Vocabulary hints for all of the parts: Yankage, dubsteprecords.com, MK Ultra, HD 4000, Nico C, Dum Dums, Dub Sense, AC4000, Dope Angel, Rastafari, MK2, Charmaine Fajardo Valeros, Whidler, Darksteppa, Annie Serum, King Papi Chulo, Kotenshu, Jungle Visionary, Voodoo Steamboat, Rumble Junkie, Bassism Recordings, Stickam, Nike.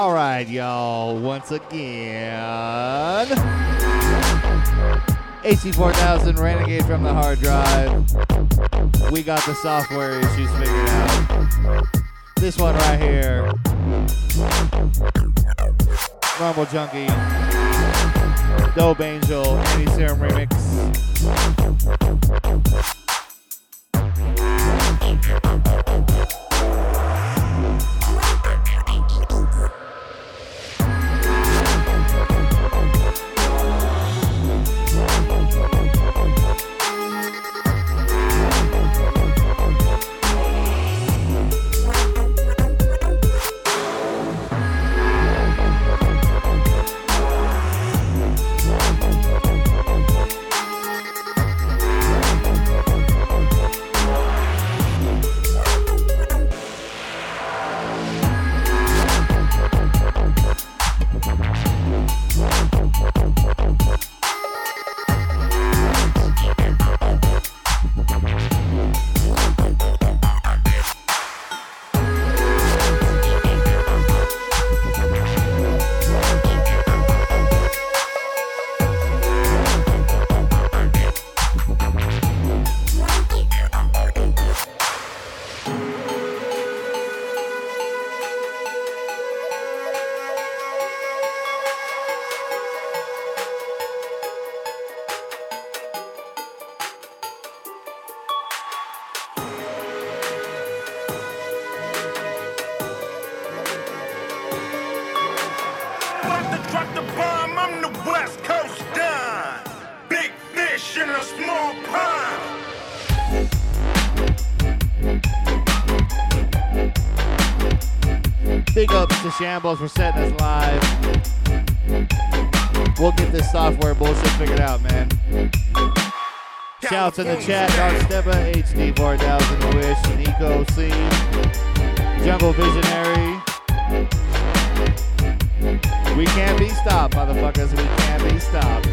All right, y'all. Once again, AC4000 Renegade from the hard drive. We got the software issues figured out. This one right here, Rumble Junkie, Dope Angel, Annie Serum remix. Big ups to Shambles for setting us live. We'll get this software bullshit figured out, man. Shouts in the chat, Darksteppa, HD 4000, Wish, Nico C, Jungle Visionary. We can't be stopped, motherfuckers. We can't be stopped.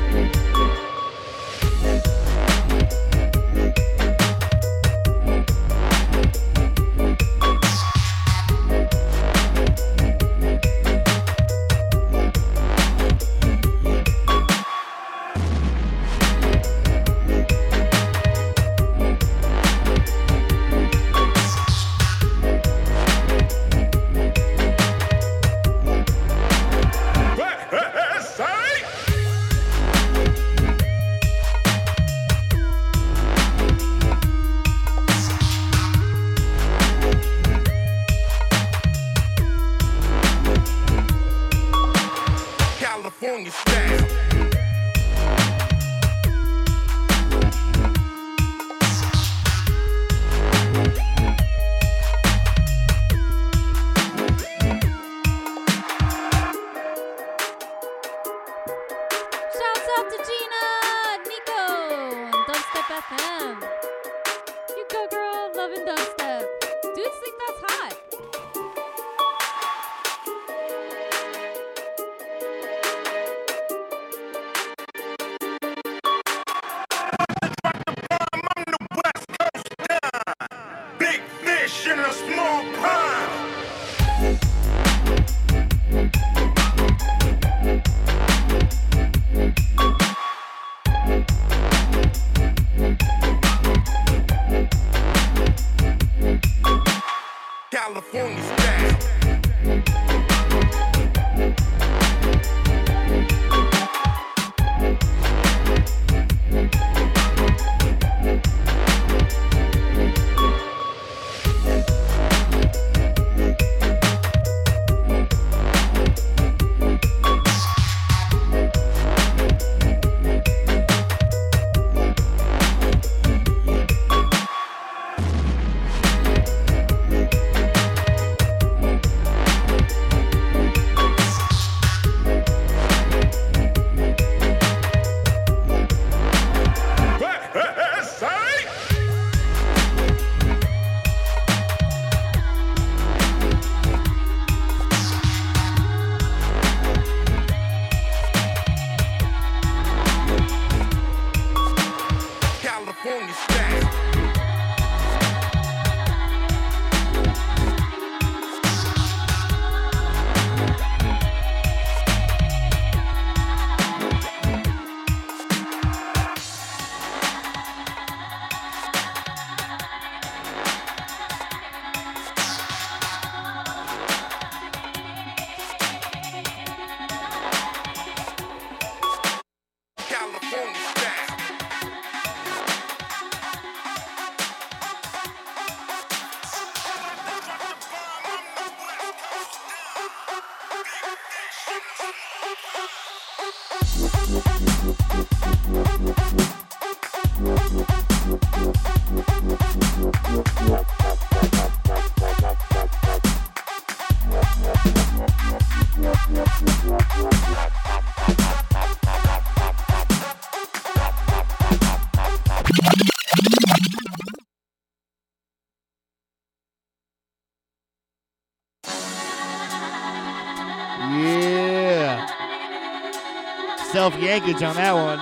Yankage on that one.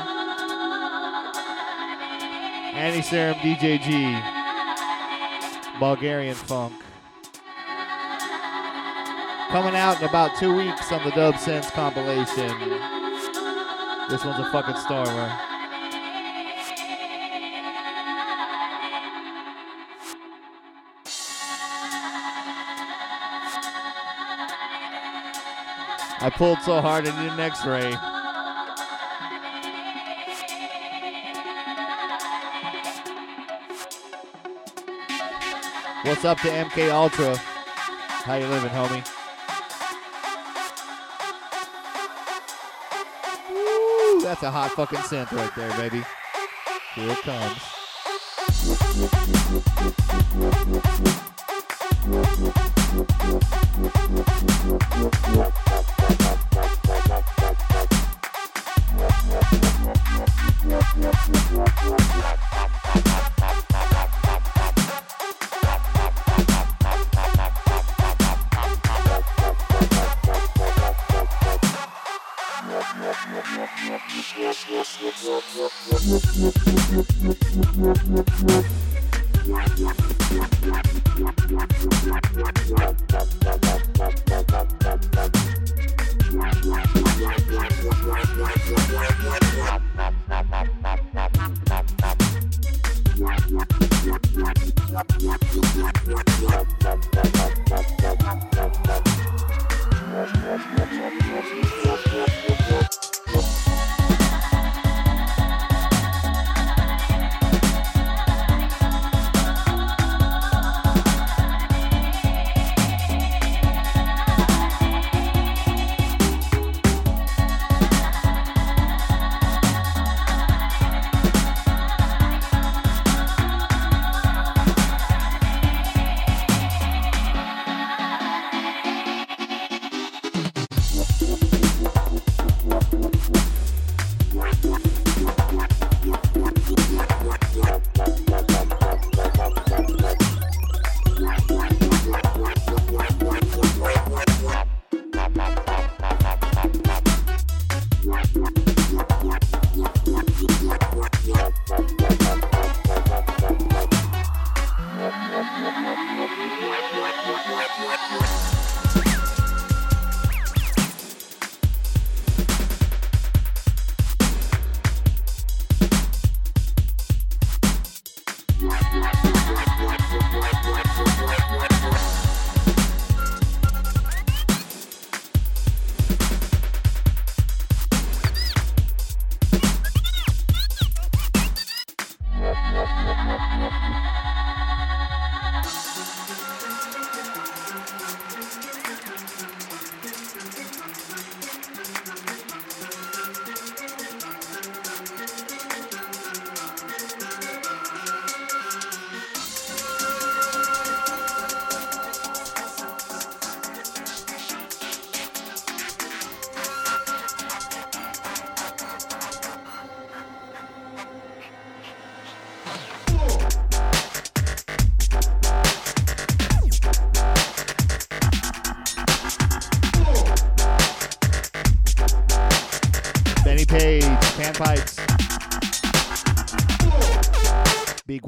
Annie Serum, DJG, Bulgarian Funk. Coming out in about 2 weeks on the Dub Sense compilation. This one's a fucking stormer. I pulled so hard I need an x-ray. What's up to MK Ultra? How you living, homie? Woo, that's a hot fucking synth right there, baby. Here it comes.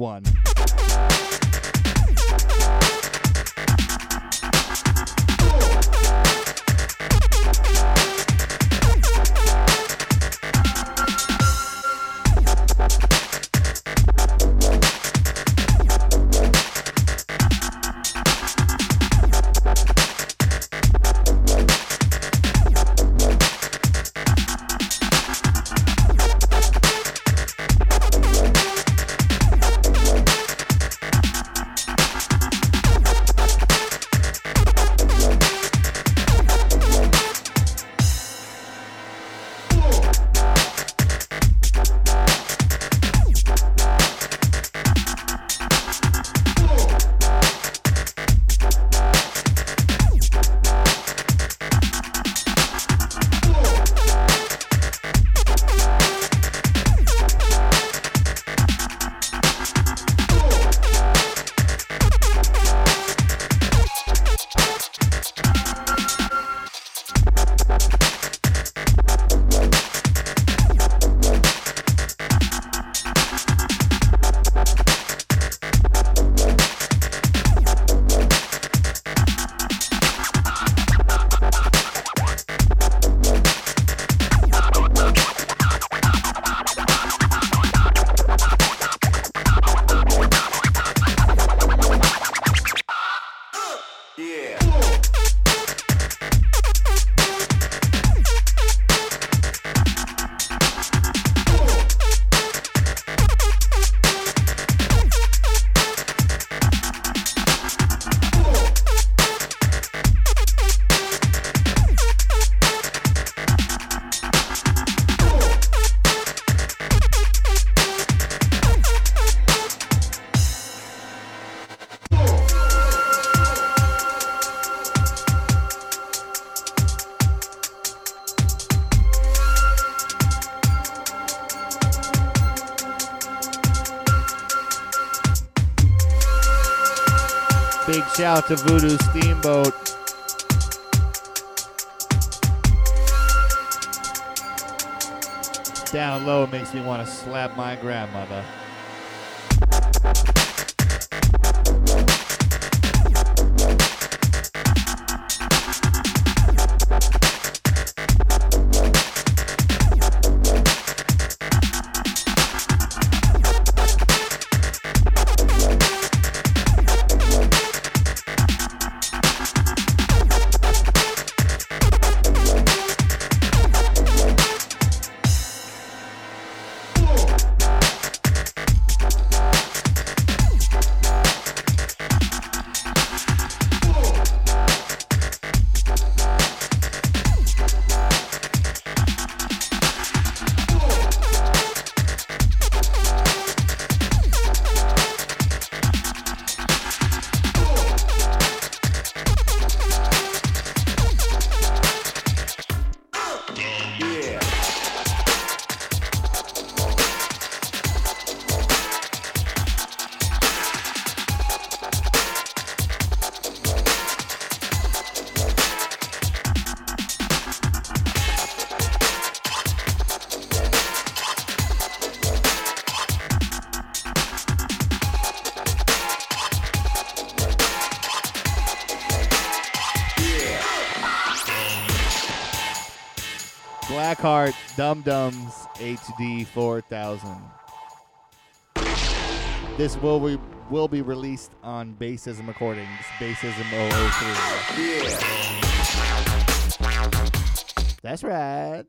One. Big shout to Voodoo Steamboat. Down low makes me want to slap my grandmother. Blackheart, Dum Dums, HD 4000. This will be released on Bassism Recordings, Bassism 003. Yeah. That's right.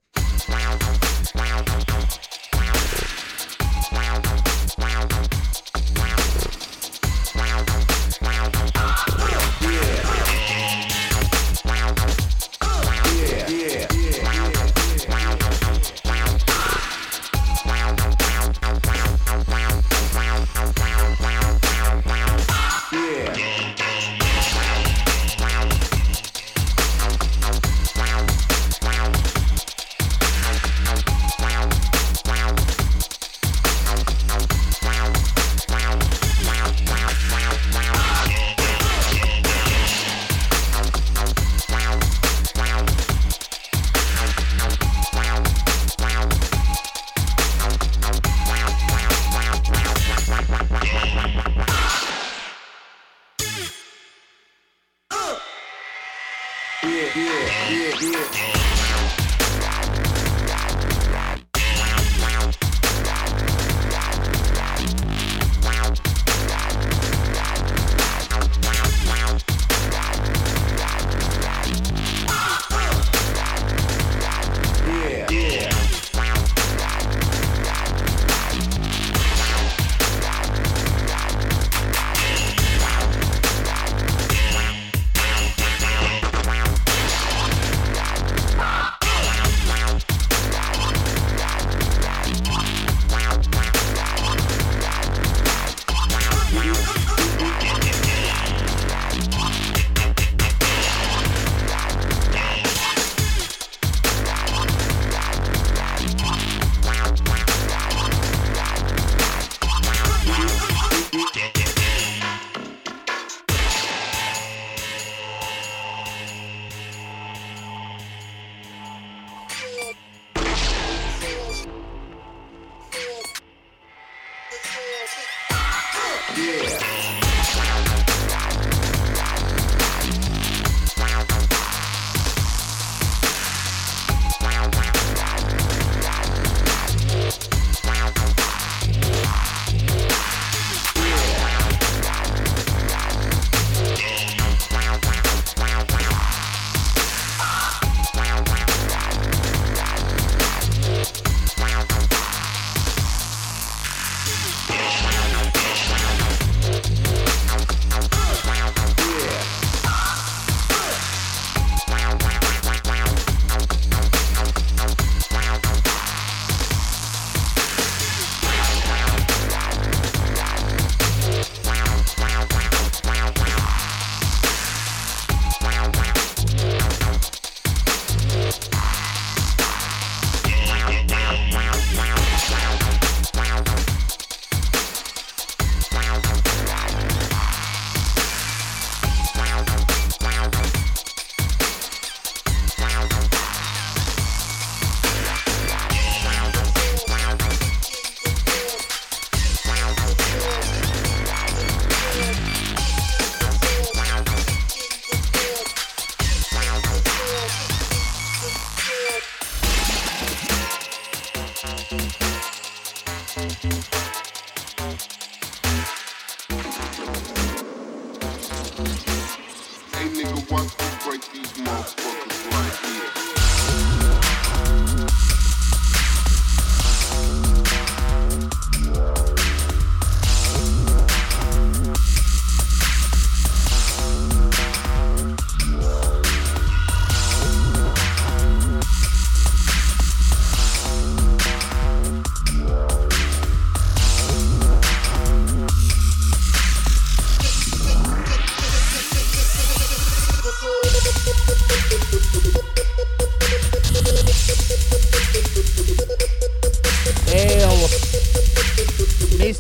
nigga, watch me break these motherfuckers right here.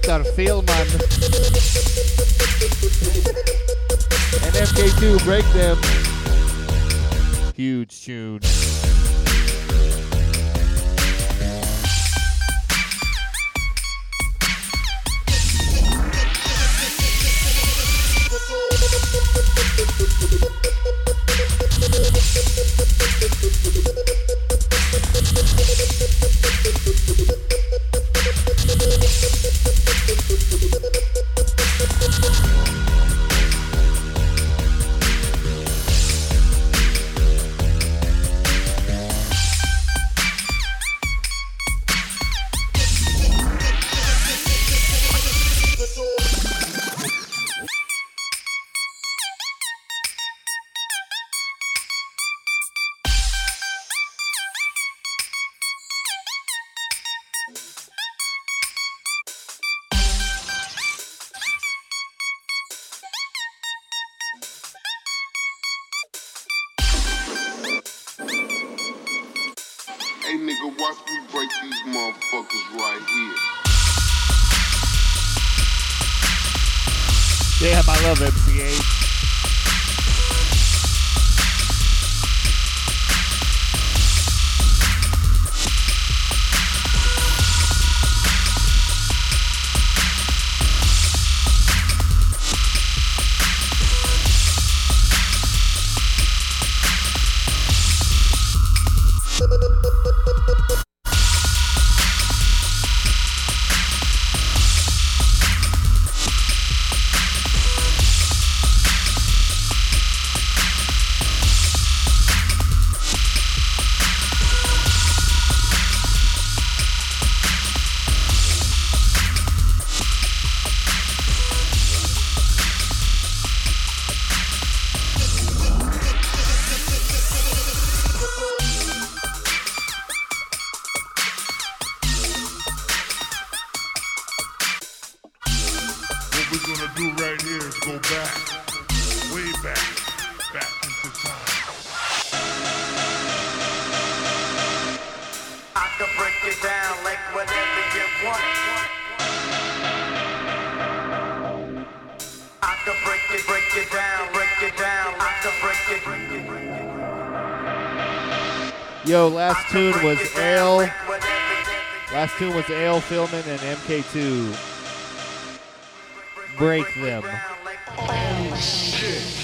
Mr. Filman and MK2 break them. Huge tune. Yo, last tune was Ale Filman and MK2. Break them. Oh, shit.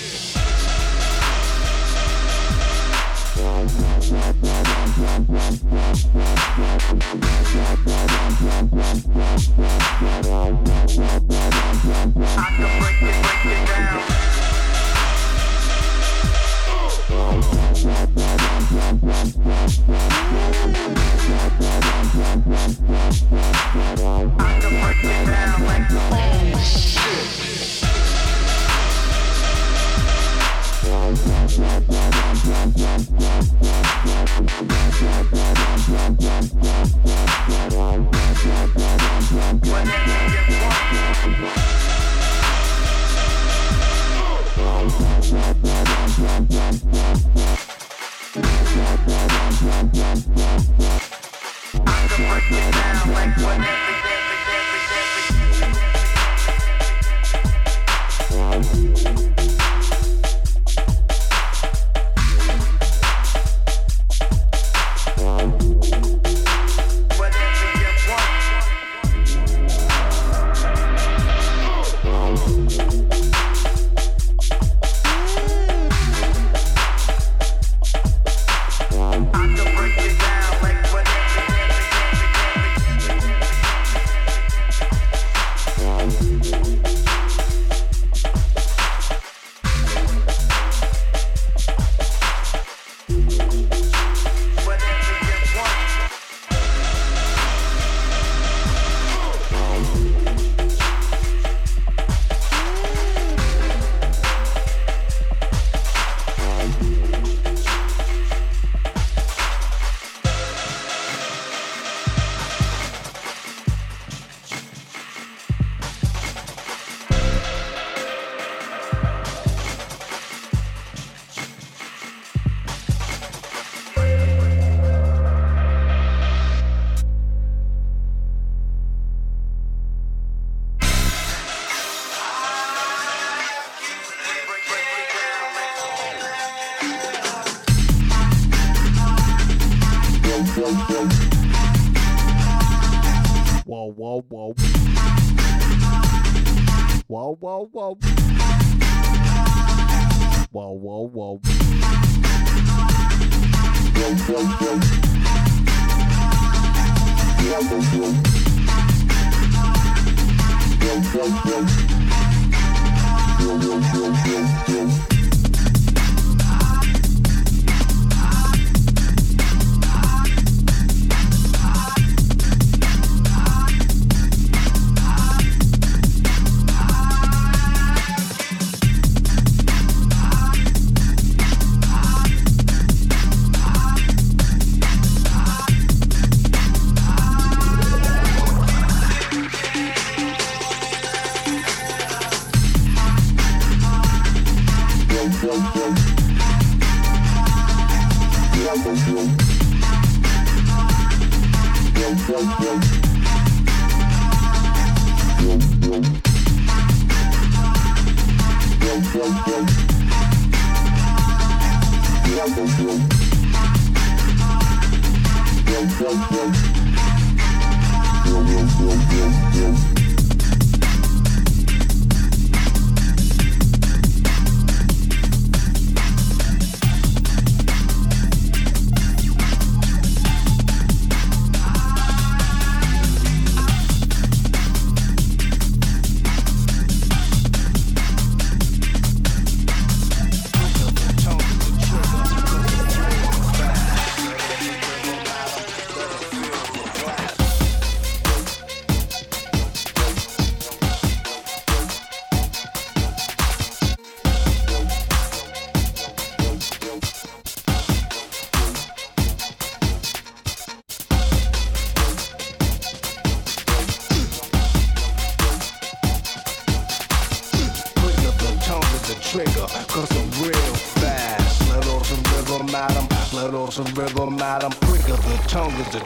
Whoa, whoa, whoa. Whoa, whoa, whoa. Whoa, whoa, whoa. Whoa, whoa, whoa. Whoa, whoa, whoa. Whoa, whoa, whoa. Whoa, whoa, whoa, whoa, whoa.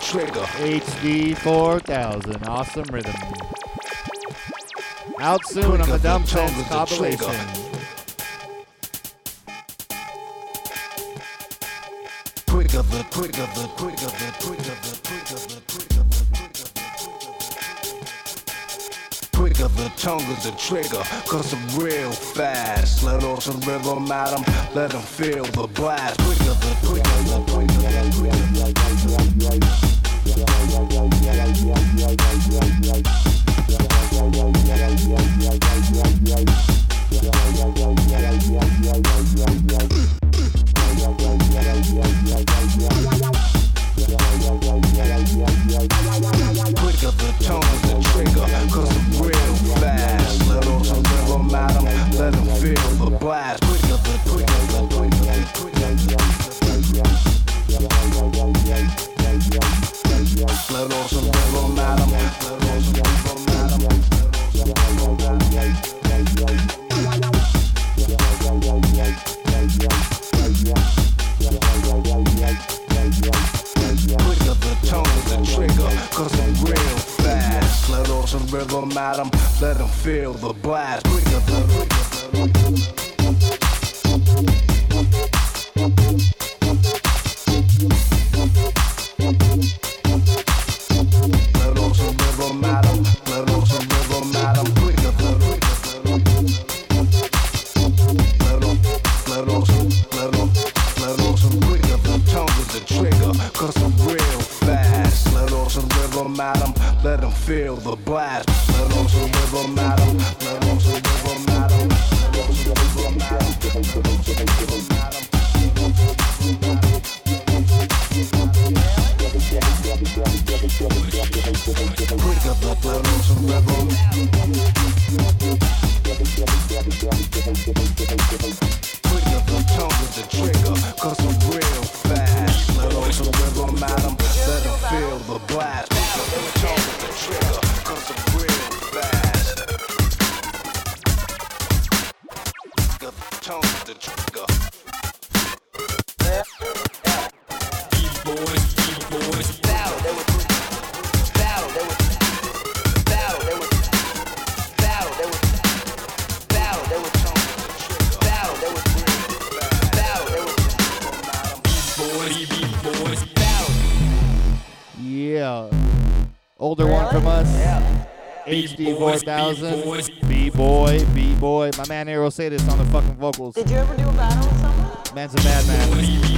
Trigger. HD 4000, awesome rhythm. Out soon on the Dub Sense compilation. Quicker the quicker the quicker the quicker the quicker the quicker the quicker the tongue is the trigger, cause I'm real fast. Let off some rhythm at 'em, let 'em feel the blast. Quicker the quicker the quicker the quicker. Feel the blast. Let on some rhythm, madam. Let on some rhythm, madam. Let on some rhythm, Older one from us. Yeah. HD 4000. B-boy, B-boy. My man Arrow say this on the fucking vocals. Did you ever do a battle with someone? Man's a bad man. B-boy.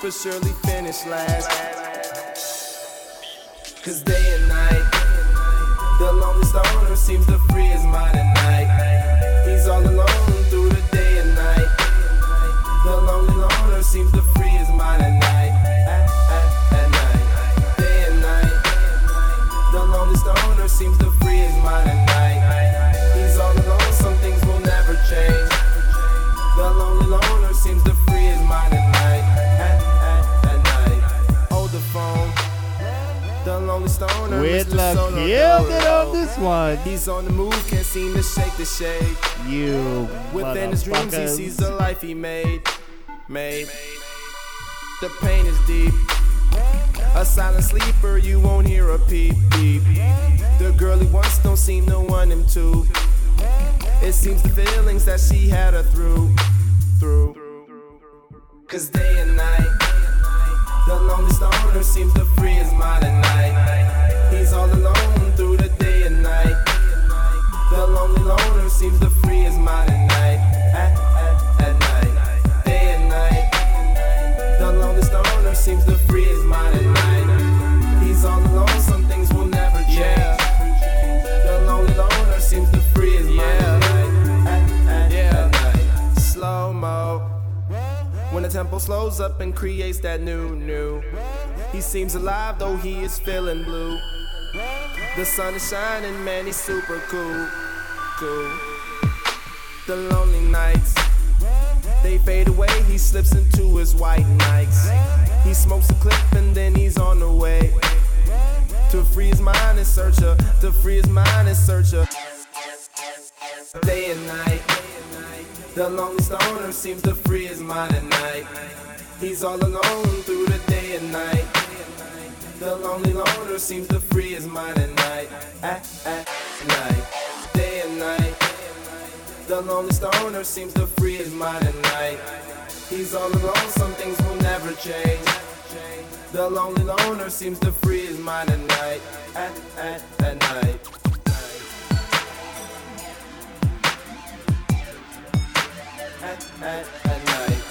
But surely finish last. Cause day and night, the loneliest owner seems to free his mind at night. He's all alone through the day and night. The lonely loner seems to free his mind at night. At night, day and night, the loneliest owner seems to free his mind at night. He's all alone, some things will never change. The lonely loner seems to free his mind at night. Whidler killed it on this one. He's on the move, can't seem to shake the shade. You within his dreams, he sees the life he made. The pain is deep. A silent sleeper, you won't hear a peep. The girl he wants don't seem to want him to. It seems the feelings that she had her through. Cause day and night. The loneliest owner seems to free his mind at night. He's all alone through the day and night. The lonely loner seems to free his mind at night. At night, day and night. The loneliest owner seems to free his mind at night. He's all alone, some things will never change. Yeah. The lonely loner seems to free his mind at night. Yeah. At night. Slow mo. When the tempo slows up and creates that new. He seems alive though he is feeling blue. The sun is shining, man, he's super cool. The lonely nights, they fade away, he slips into his white Nikes. He smokes a clip and then he's on the way to free his mind and searcher, to free his mind and searcher. Day and night. The loneliest owner seems to free his mind at night. He's all alone through the day and night. The lonely loner seems to free his mind at night. At night, day and night. The loneliest owner seems to free his mind at night. He's all alone, some things will never change. The lonely loner seems to free his mind at night. At night. At night.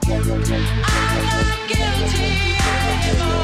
I'm not guilty anymore.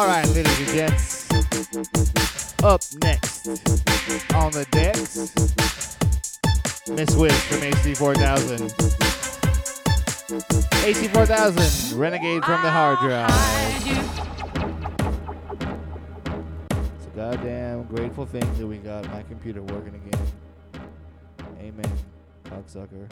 Alright, ladies and gents, up next on the decks, Miss Wiz from AC4000. AC4000, Renegade from the Hard Drive. It's a goddamn grateful thing that we got my computer working again. Amen, cocksucker.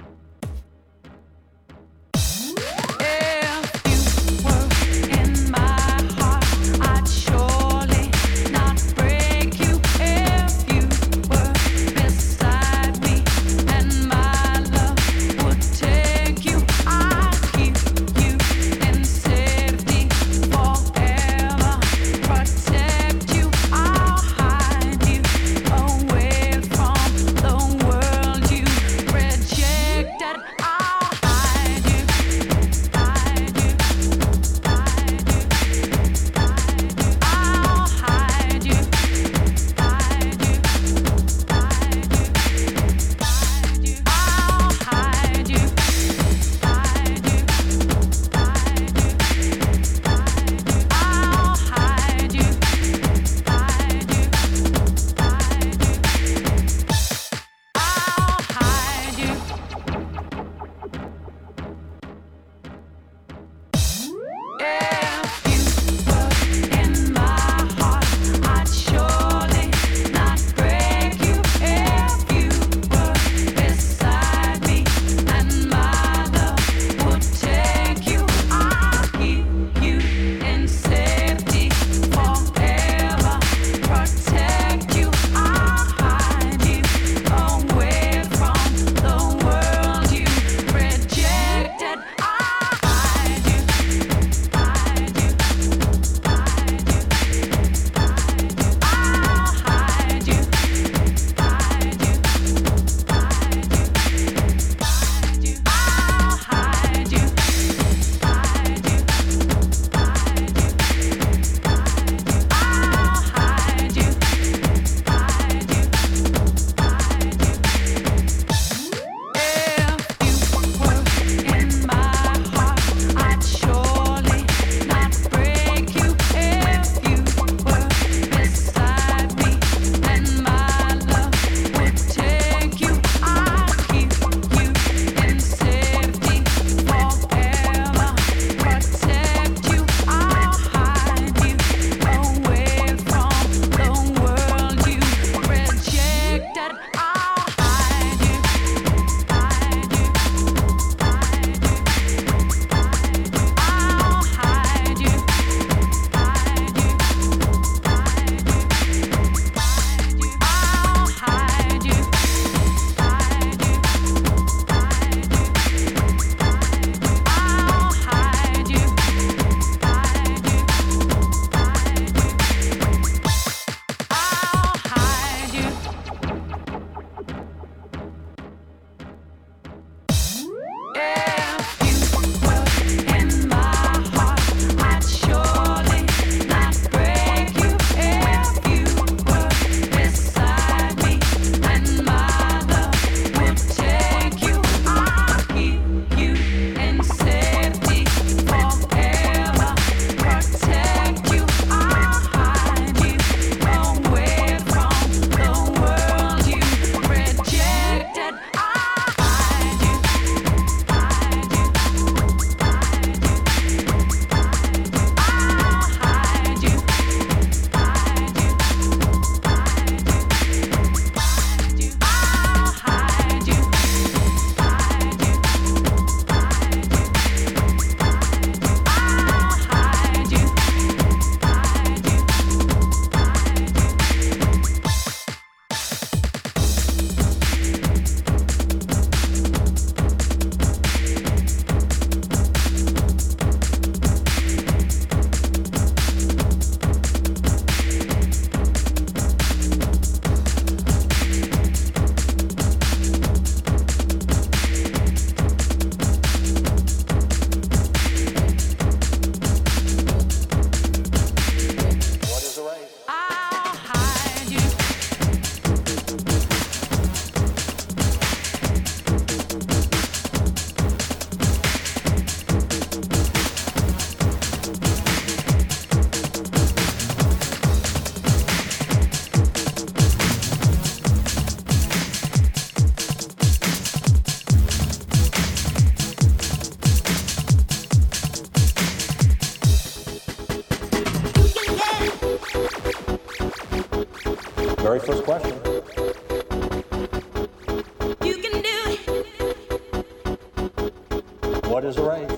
very first question. You can do it. What is a rave?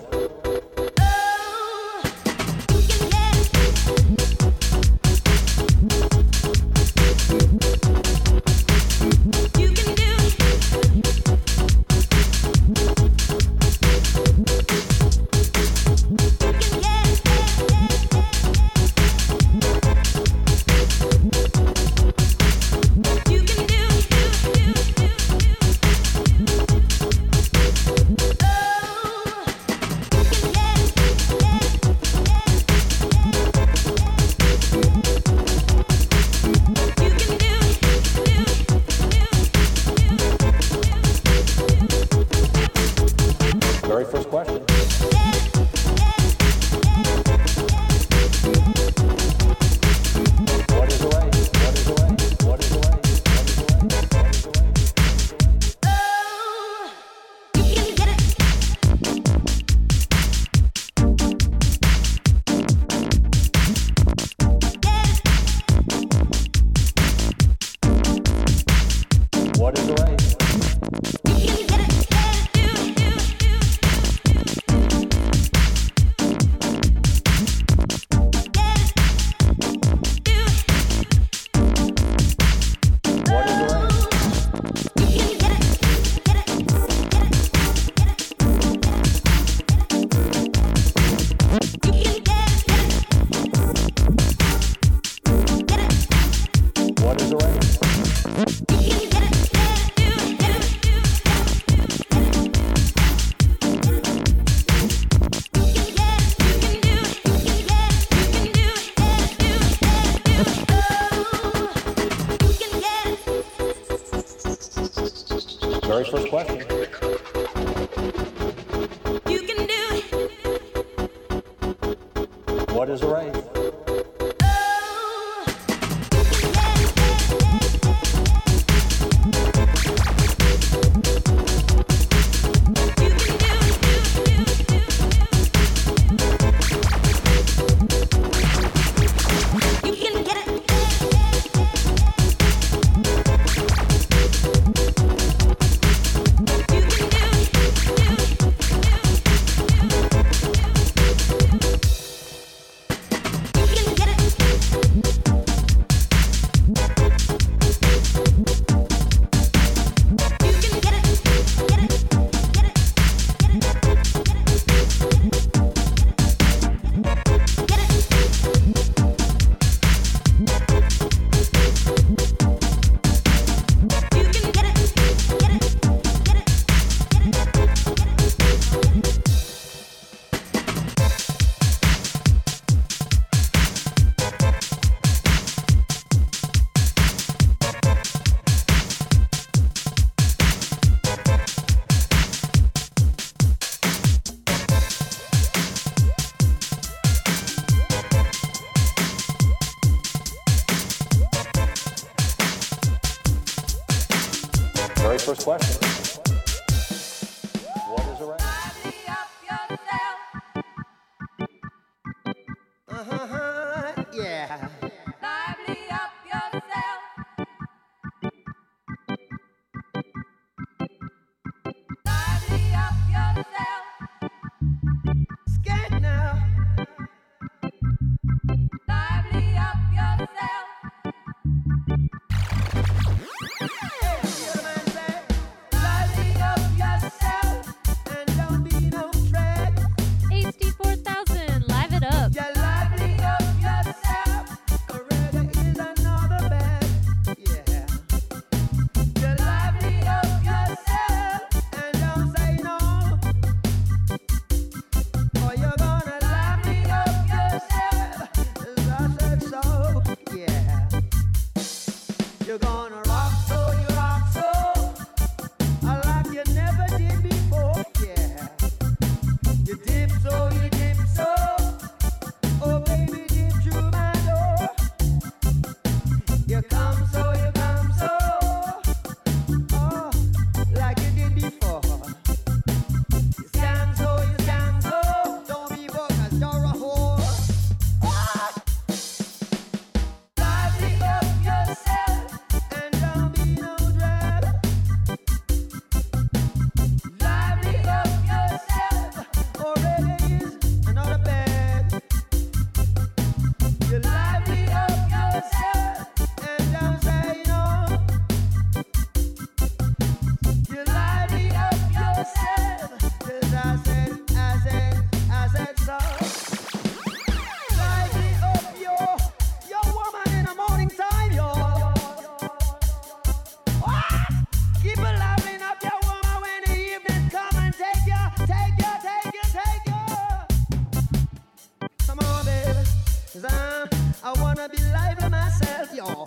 y'all.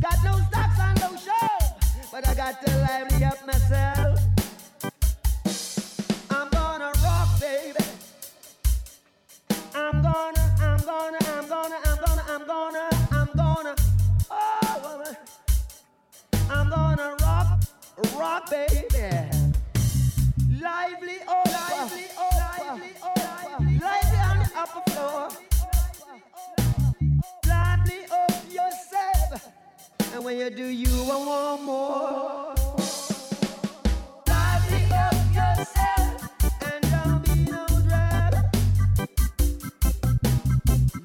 Got no stocks and no show, but I got to lively up myself. I'm gonna rock, baby. I'm gonna. Oh, woman. I'm gonna rock, baby. Lively, oh, lively on the upper floor. Lively up yourself, and when you do, you want more. Lively up yourself, and don't be no dread.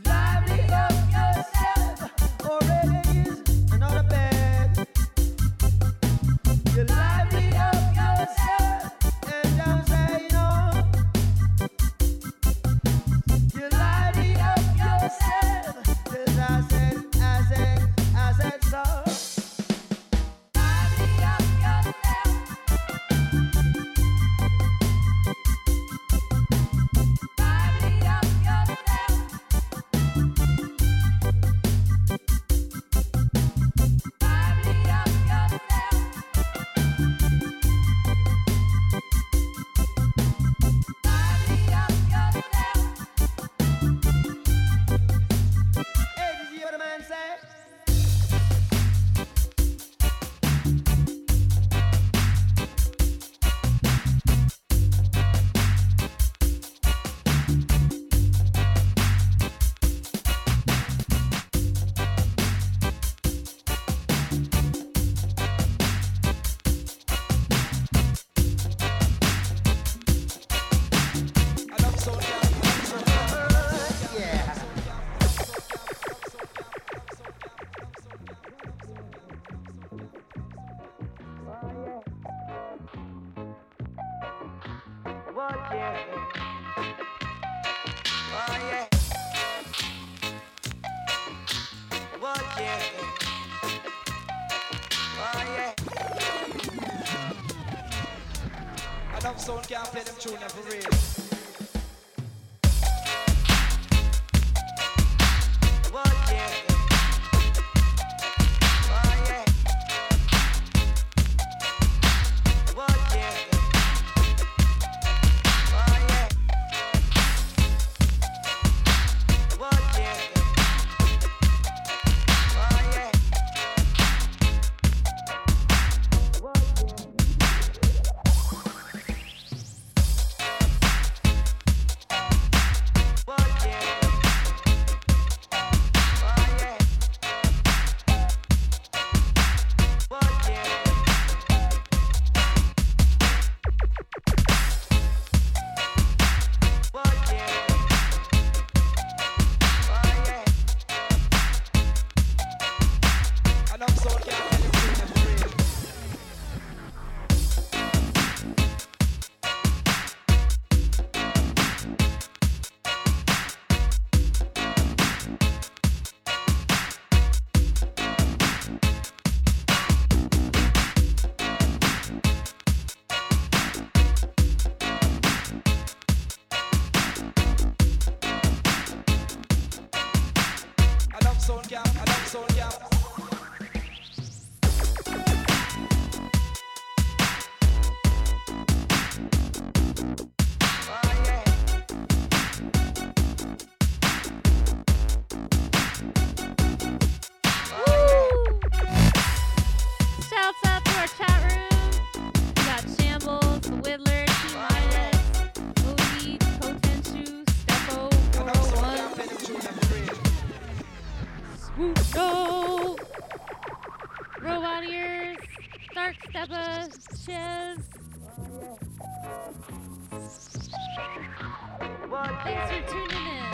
Lively up yourself, already is another bed. You lively up yourself, and don't say no. You lively up yourself, 'cause I said so. Can't play them tune for real. Darksteppa, Chiz. Thanks for tuning in.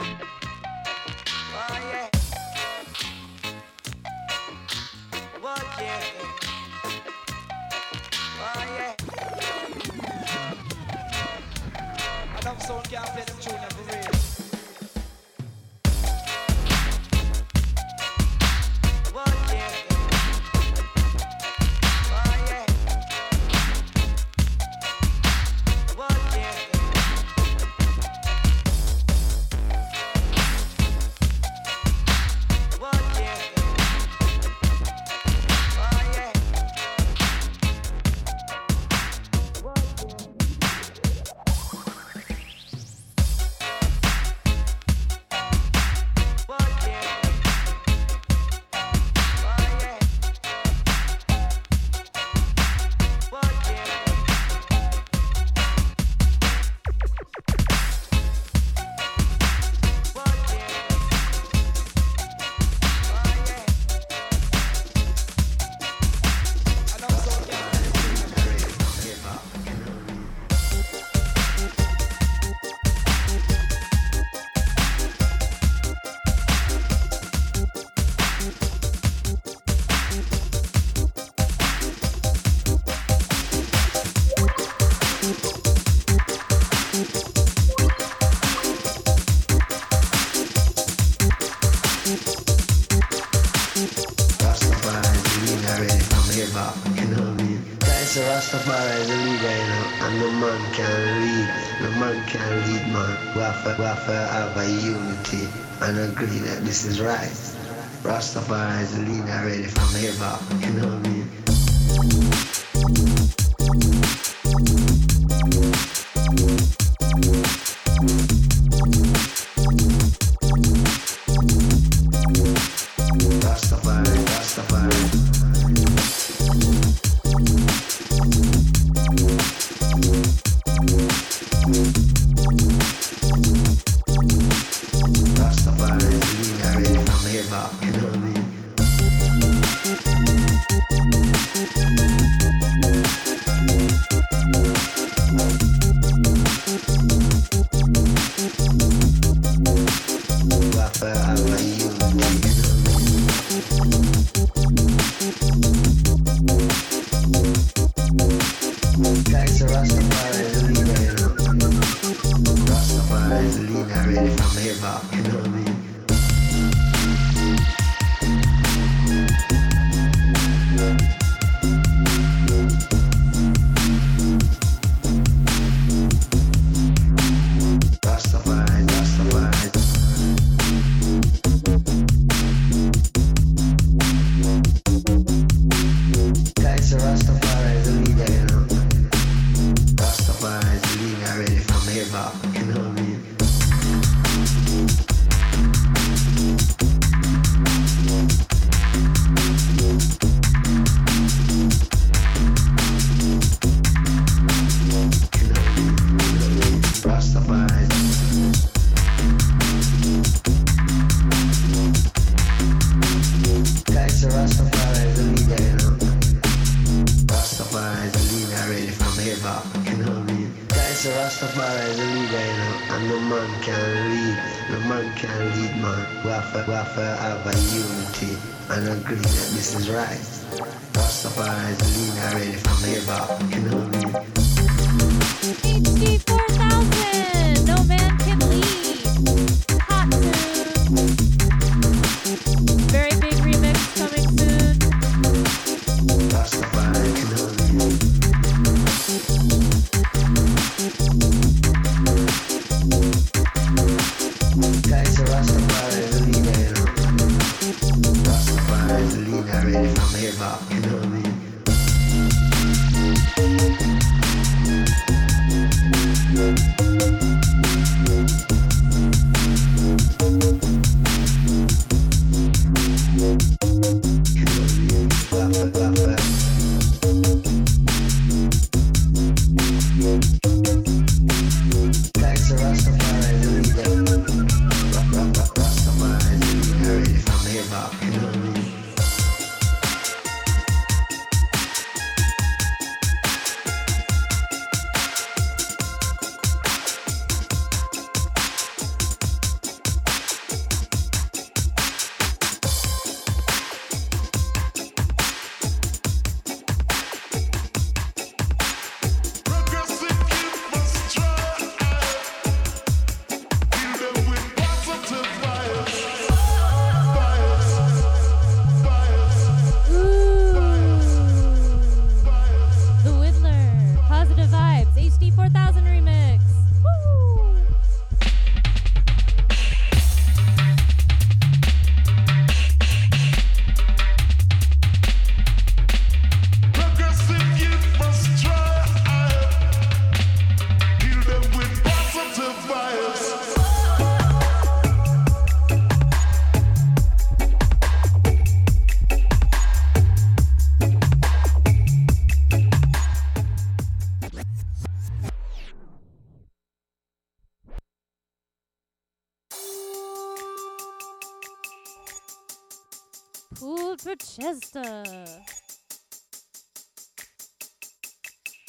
I love sound, can't play them tune for real. What? Yeah. Rastafari, believe I read it, I'm hip hop, I can only. That's a Rastafari, believe I know. And no man can read, no man can read, man. Wafa have a unity and agree that this is right. Rastafari, believe I read it, I'm hip hop, I can only.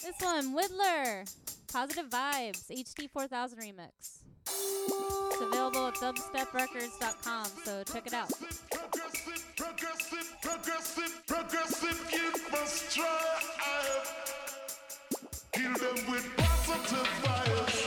This one, Whidler, Positive Vibes, HD 4000 remix. It's available at dubsteprecords.com, so check it out. Progressive, progressive, progressive, progressive, you must try. Kill them with positive vibes.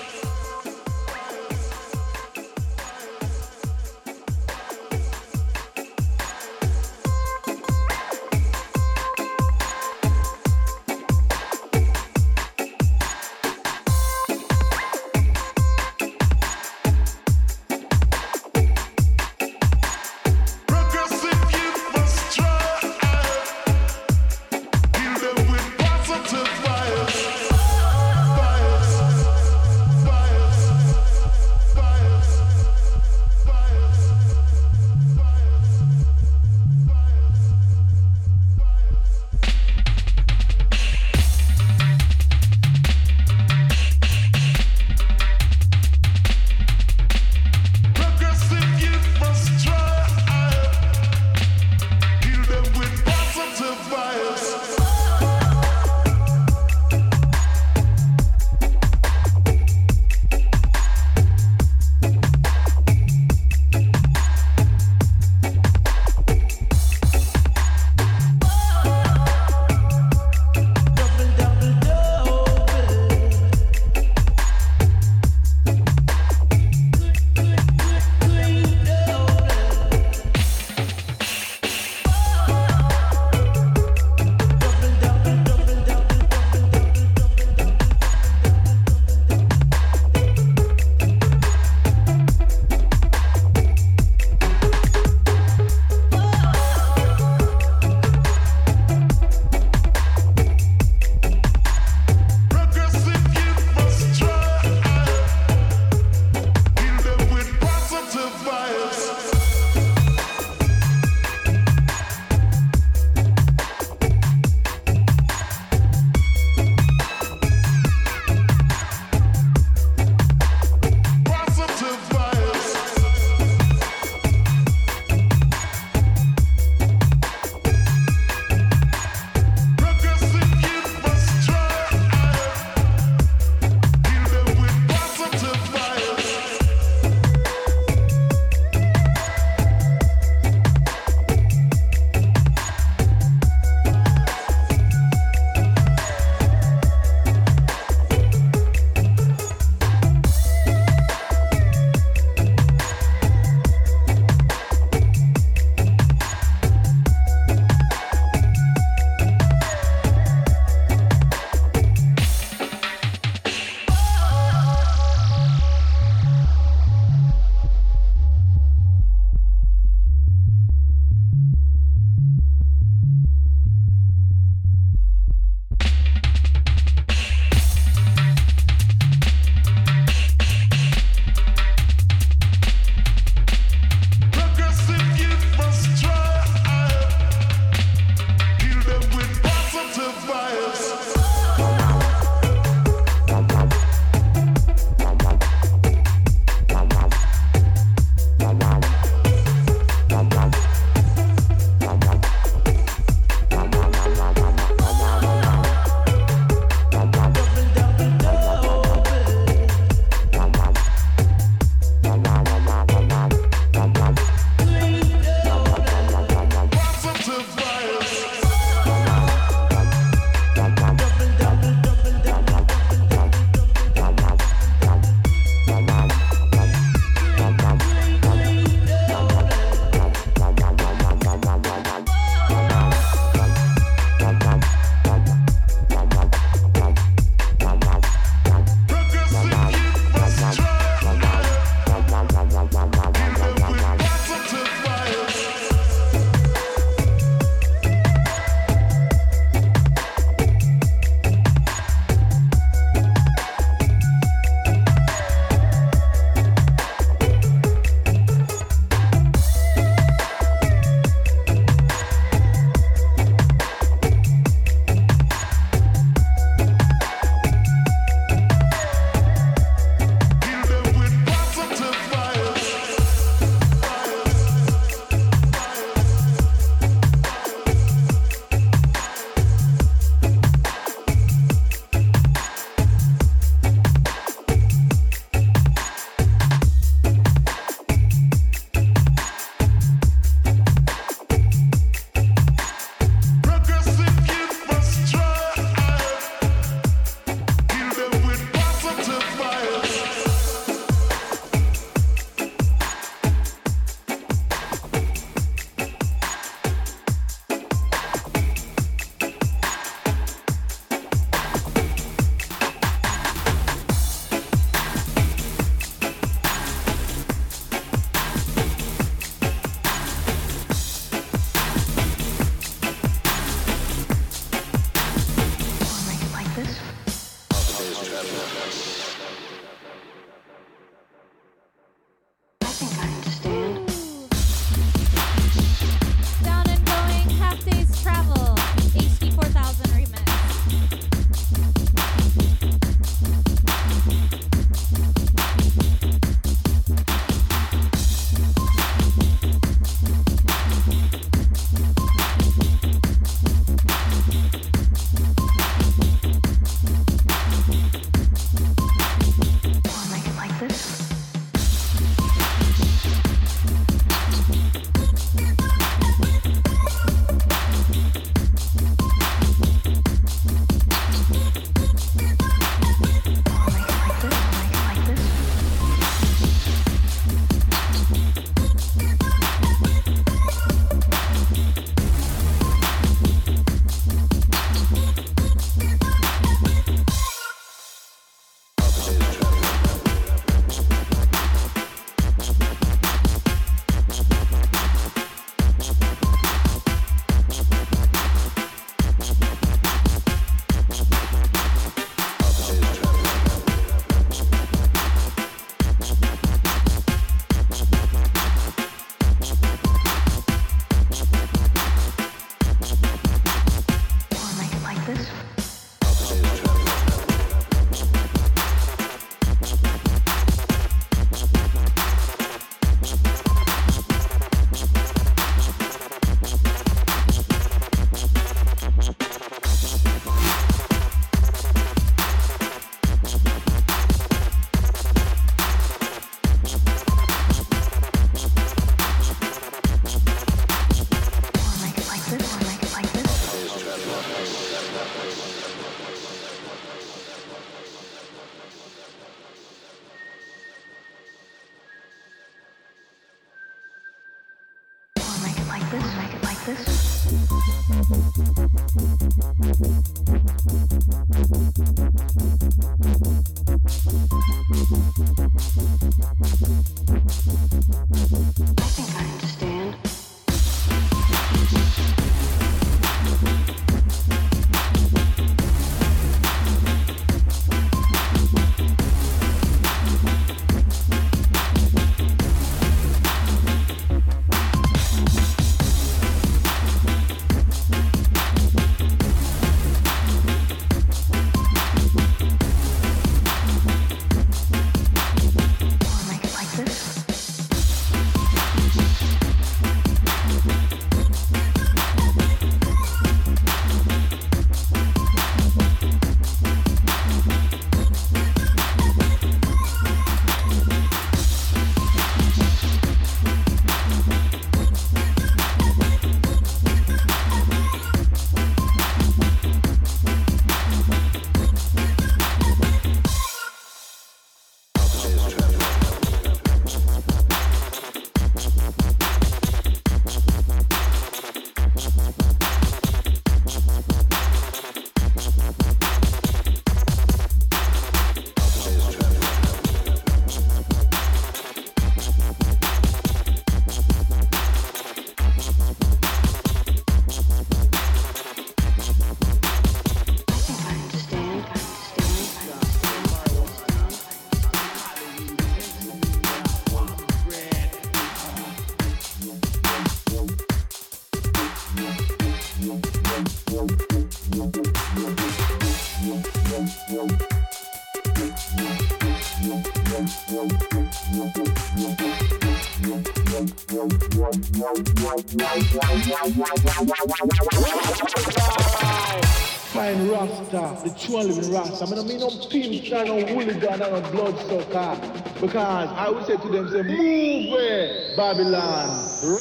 Fine Rasta, the trolling Rasta. I mean, no pimps, no hooligan, no bloodsucker. Because I would say to them, say, move it, Babylon.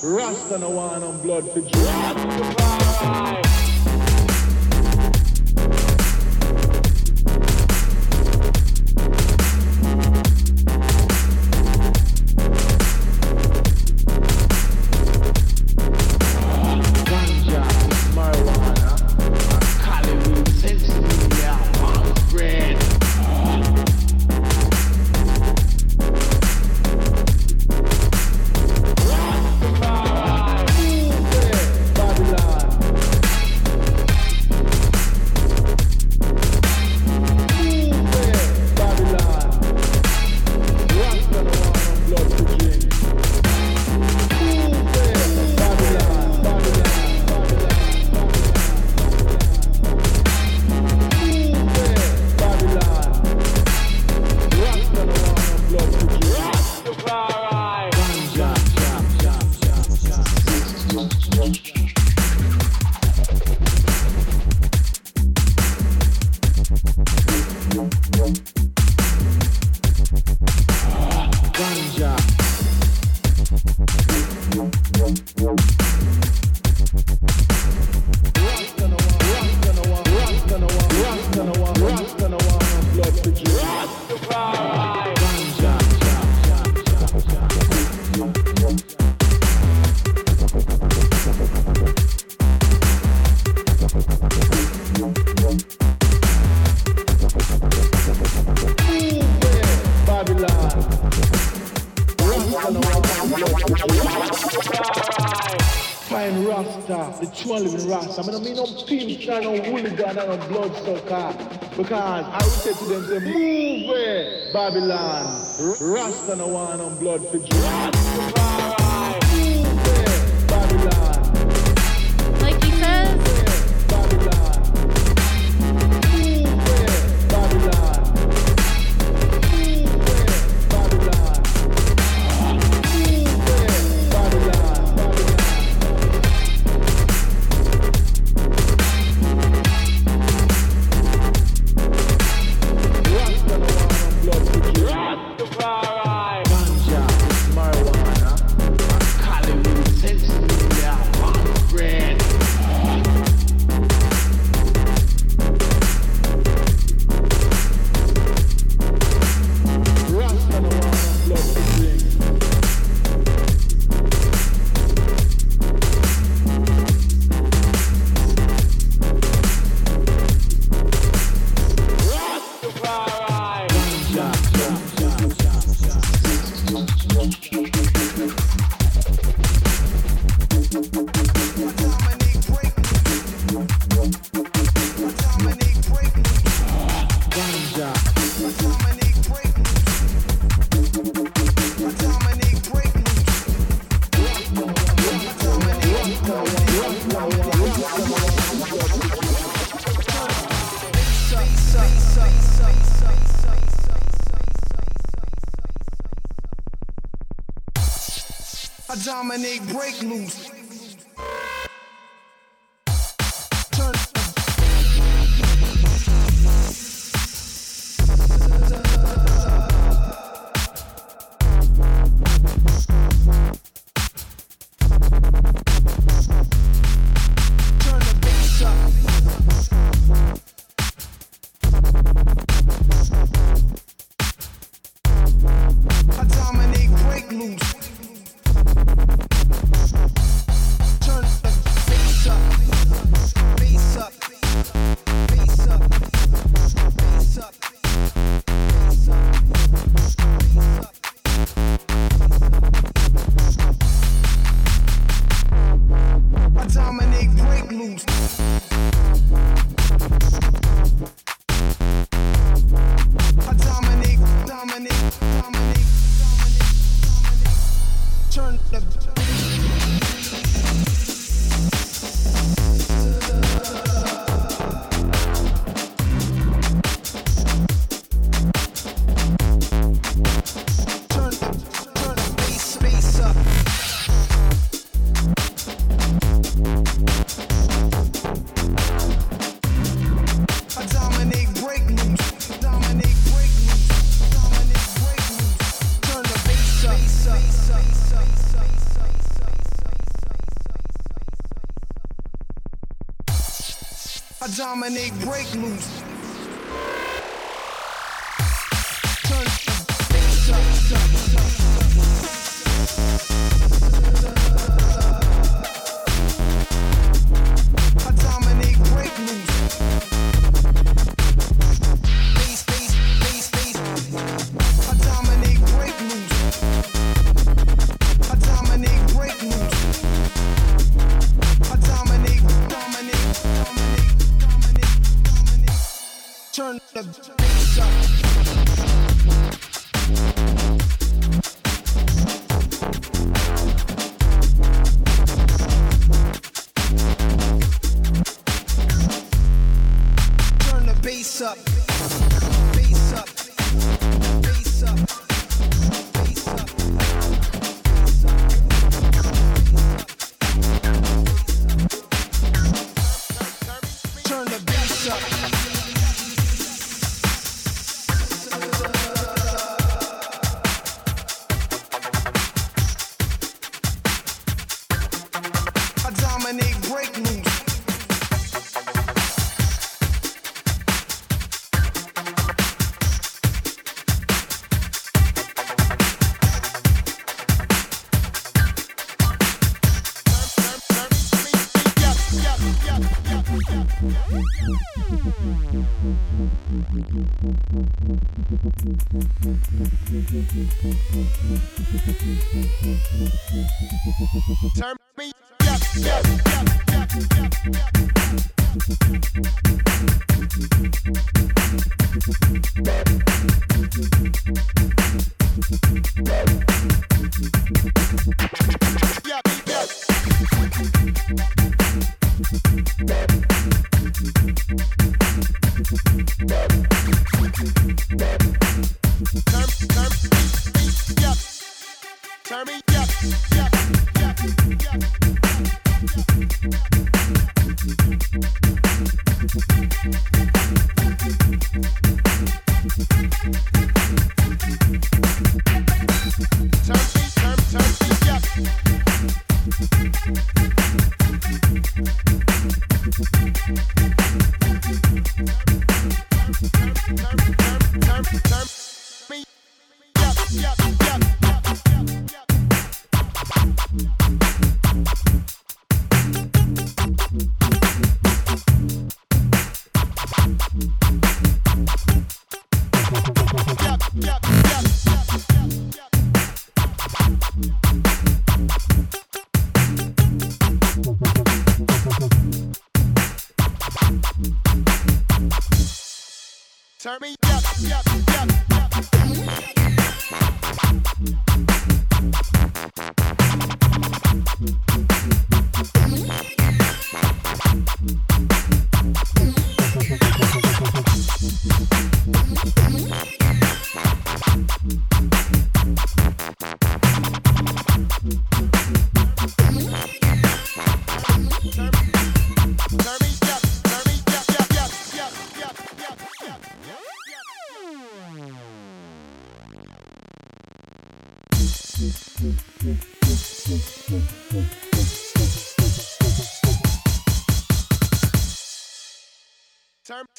Rasta no one on blood for drop. Because I would say to them, say, move it, Babylon. Rasta no one on blood for Rastafari. Move it, Babylon. Like he says. Move it, Babylon. Move it, Babylon. Move it, Babylon. Move it, Babylon. Blood for Ganja, marijuana. when they break loose. Dominate, break loose. Turn the bass up. I dominate, break loose. Bass, bass, bass, bass. I dominate, break loose. I dominate, break loose. I dominate, turn the bass up. Turn the bass up. Bass up. Bass up. Bass up. Bass up. Turn the bass up. Champion song.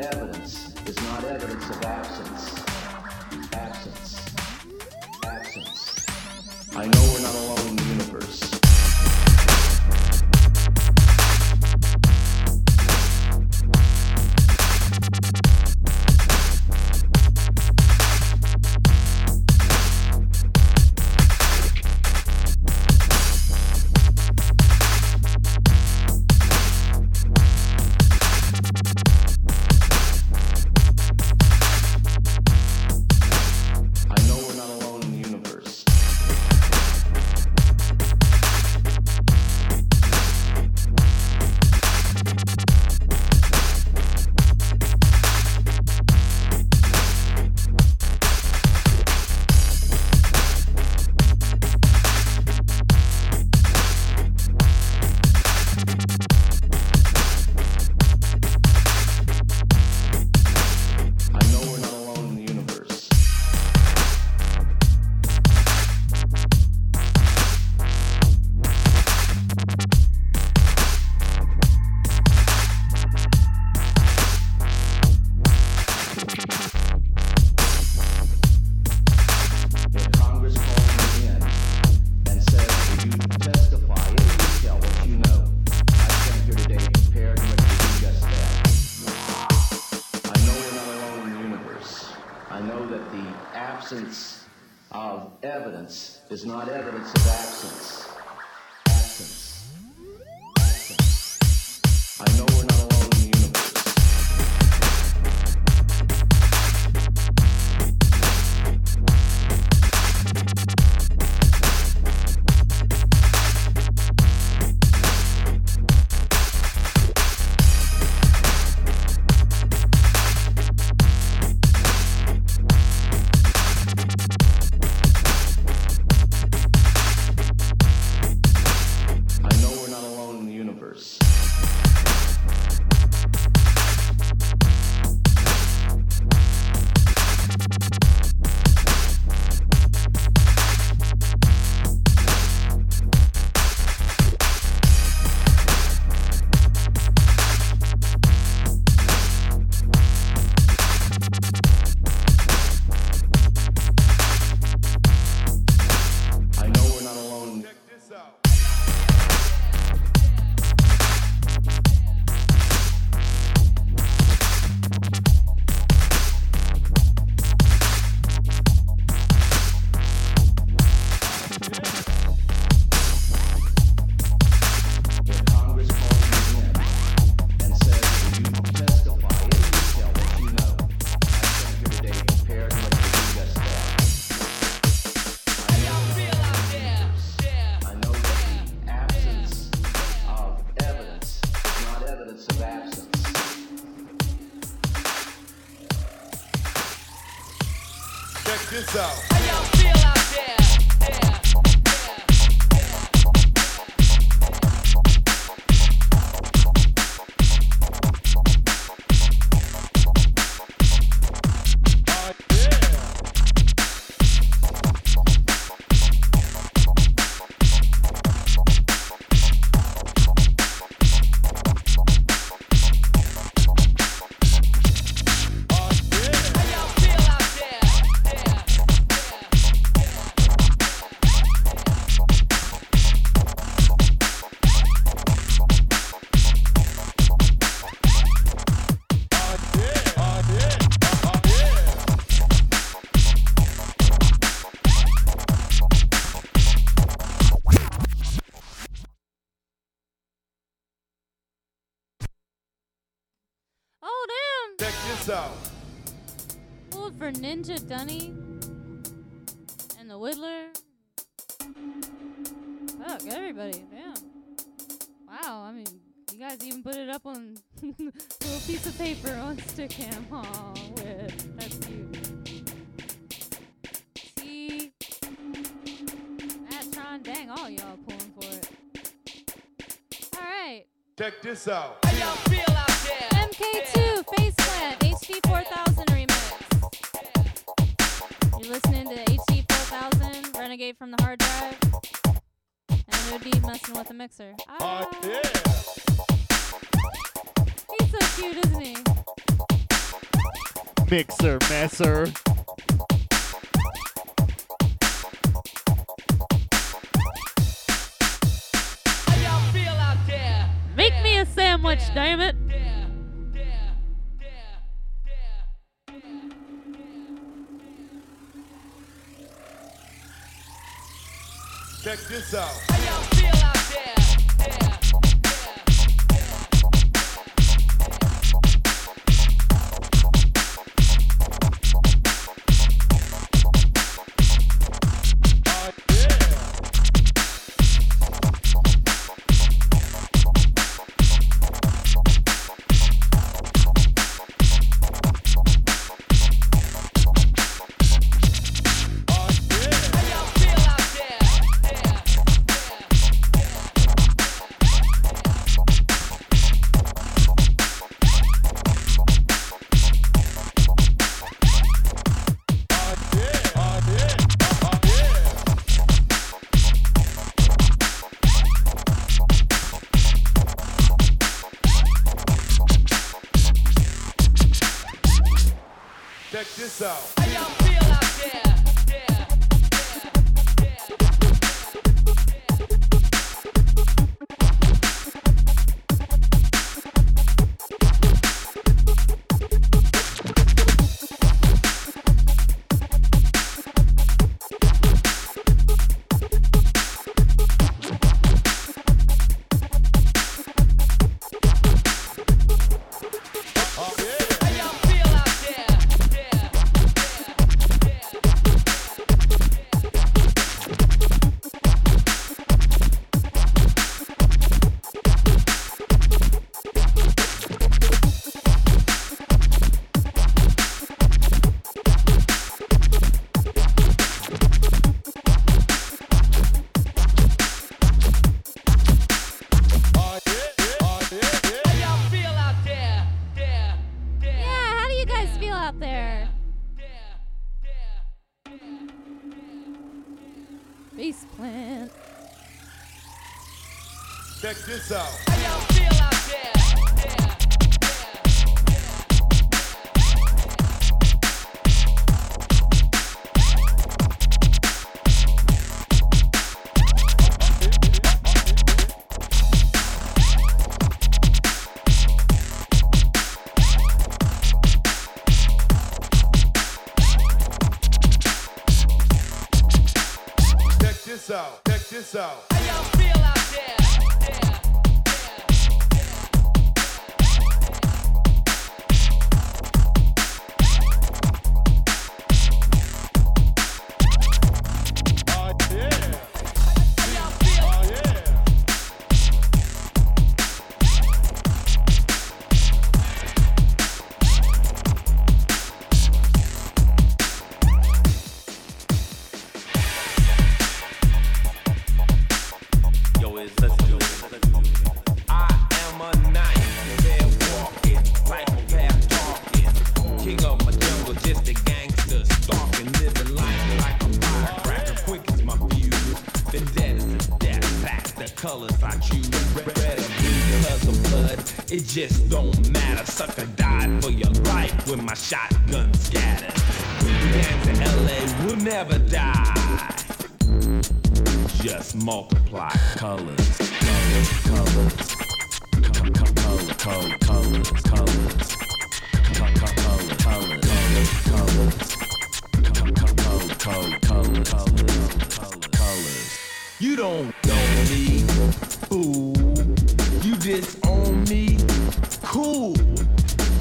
Evidence is not evidence of absence. Absence. Absence. I know we're not alone in the universe. Is not evidence of absence. Ninja Dunny and the Whidler. Fuck, everybody, damn. Wow, I mean, you guys even put it up on a little piece of paper on Stickam. Aw, Whid, that's cute. See? Matron, dang, all y'all pulling for it. All right. Check this out. How y'all feel out there? MK2, Faceplant, HD 4000 remix. You're listening to HD 4000, Renegade from the hard drive, and would be messing with the mixer. Ah. Oh, yeah. He's so cute, isn't he? mixer messer. Make me a sandwich, damn it. Check this out. How y'all feel out there? This out. Just don't matter, sucker died for your life when my shotgun scatters. Hands in LA will never die. Just multiply colors, colors, colors, colors, colors, colors, colors. You don't know me, fool. You disown me. Cool,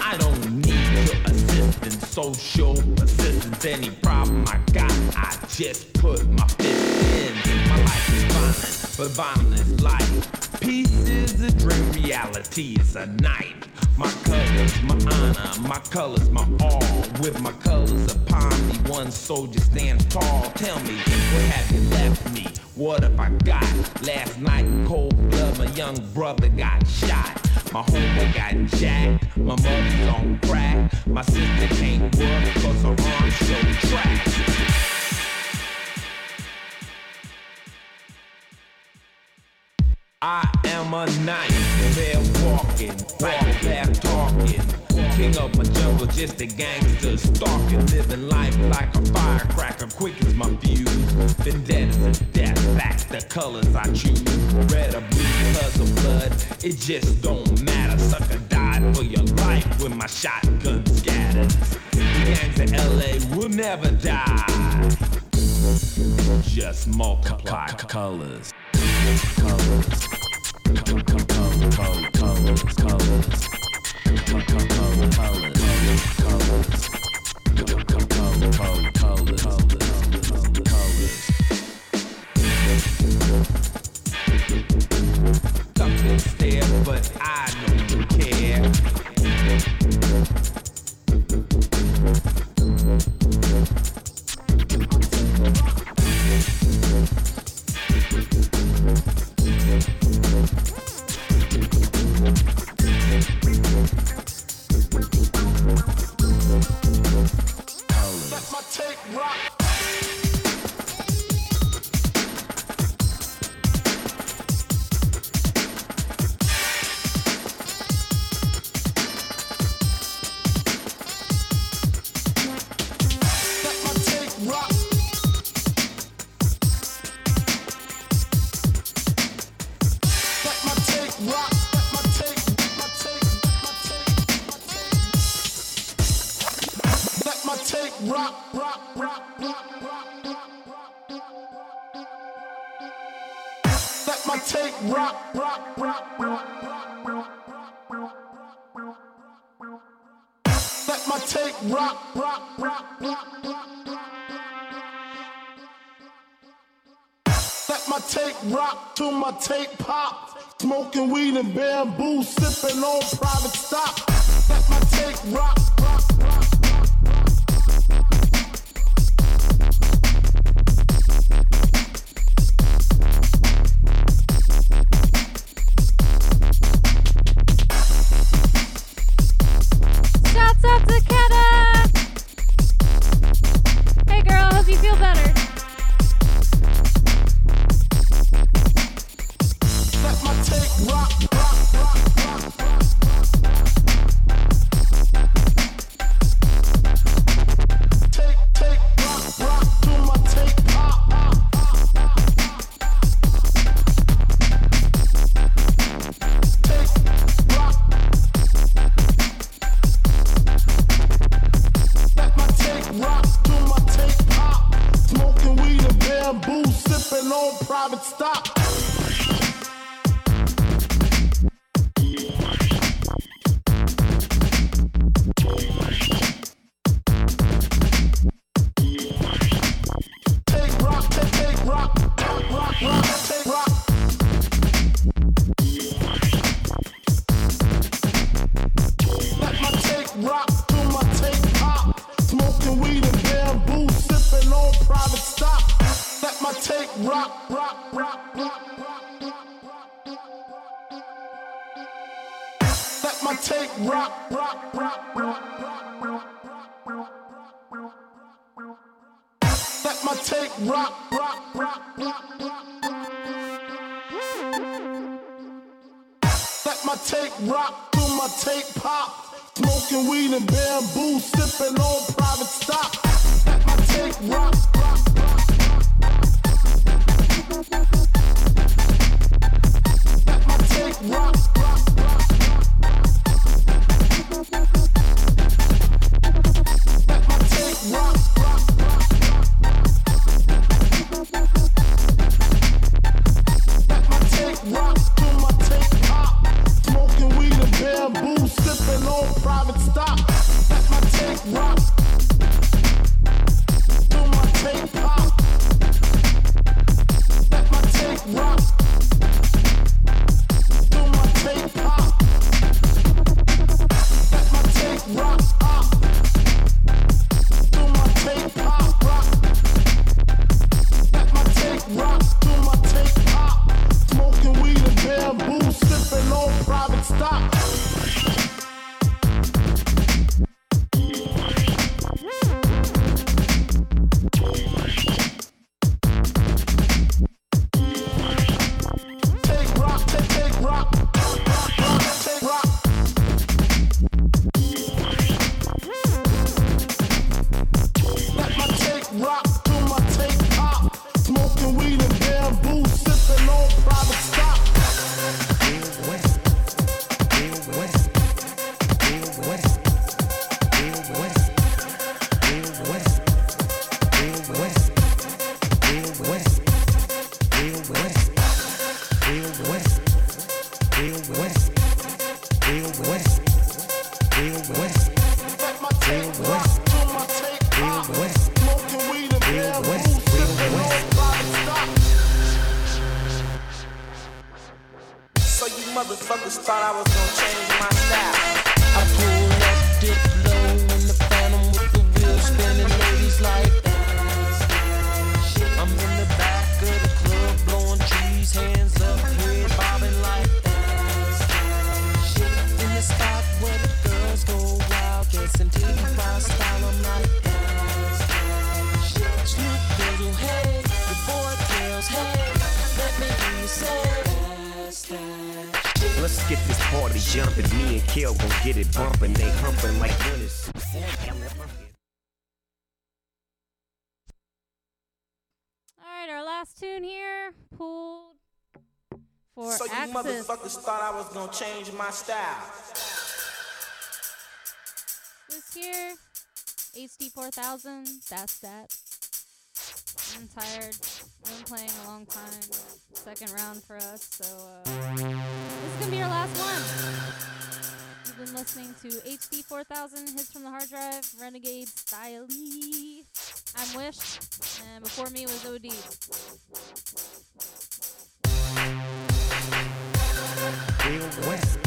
I don't need your assistance, social assistance, any problem I got, I just put my fist in. My life is violent, but violent is life. Peace is a dream, reality is a night. My colors, my honor, my colors, my all. With my colors upon me, one soldier stands tall. Tell me, what have you left me? What have I got? Last night in cold blood, my young brother got shot. My homeboy got jacked, my mother's on crack, my sister can't work cause her arm's so cracked. I am a nightmare walking, right back talking. King of my jungle, just a gangster. Stalking, living life like a firecracker. Quick as my fuse. Vendettas and death, that's the colors I choose. Red or blue, cause of blood, it just don't matter. Sucker died for your life when my shotgun scattered. The gangs of LA will never die. Just multiply colors. Colors. Colors. Something's there, but I don't care. Private stock, let my take rock. Do my take Motherfuckers thought I was gonna change my style. I pull up, dip low in the phantom with the wheels spinning, ladies like I'm in the back of the club, blowing trees, hands up, head bobbing like in the spot where the girls go wild, dancing titty by style, I'm like Snoop Doodle, hey, the boy girls, hey, let me hear you say. Let's get this party jumping. Me and Kel gon' get it bumpin'. They humpin' like goodness. Alright, our last tune here. Pulled for Axis. So you motherfuckers thought I was gonna change my style. This here, HD 4000, that's that. I'm tired. I've been playing a long time. Second round for us, so this is gonna be our last one. You've been listening to HD 4000 Hits from the Hard Drive, Renegade Style. I'm Wish, and before me was OD. Real West,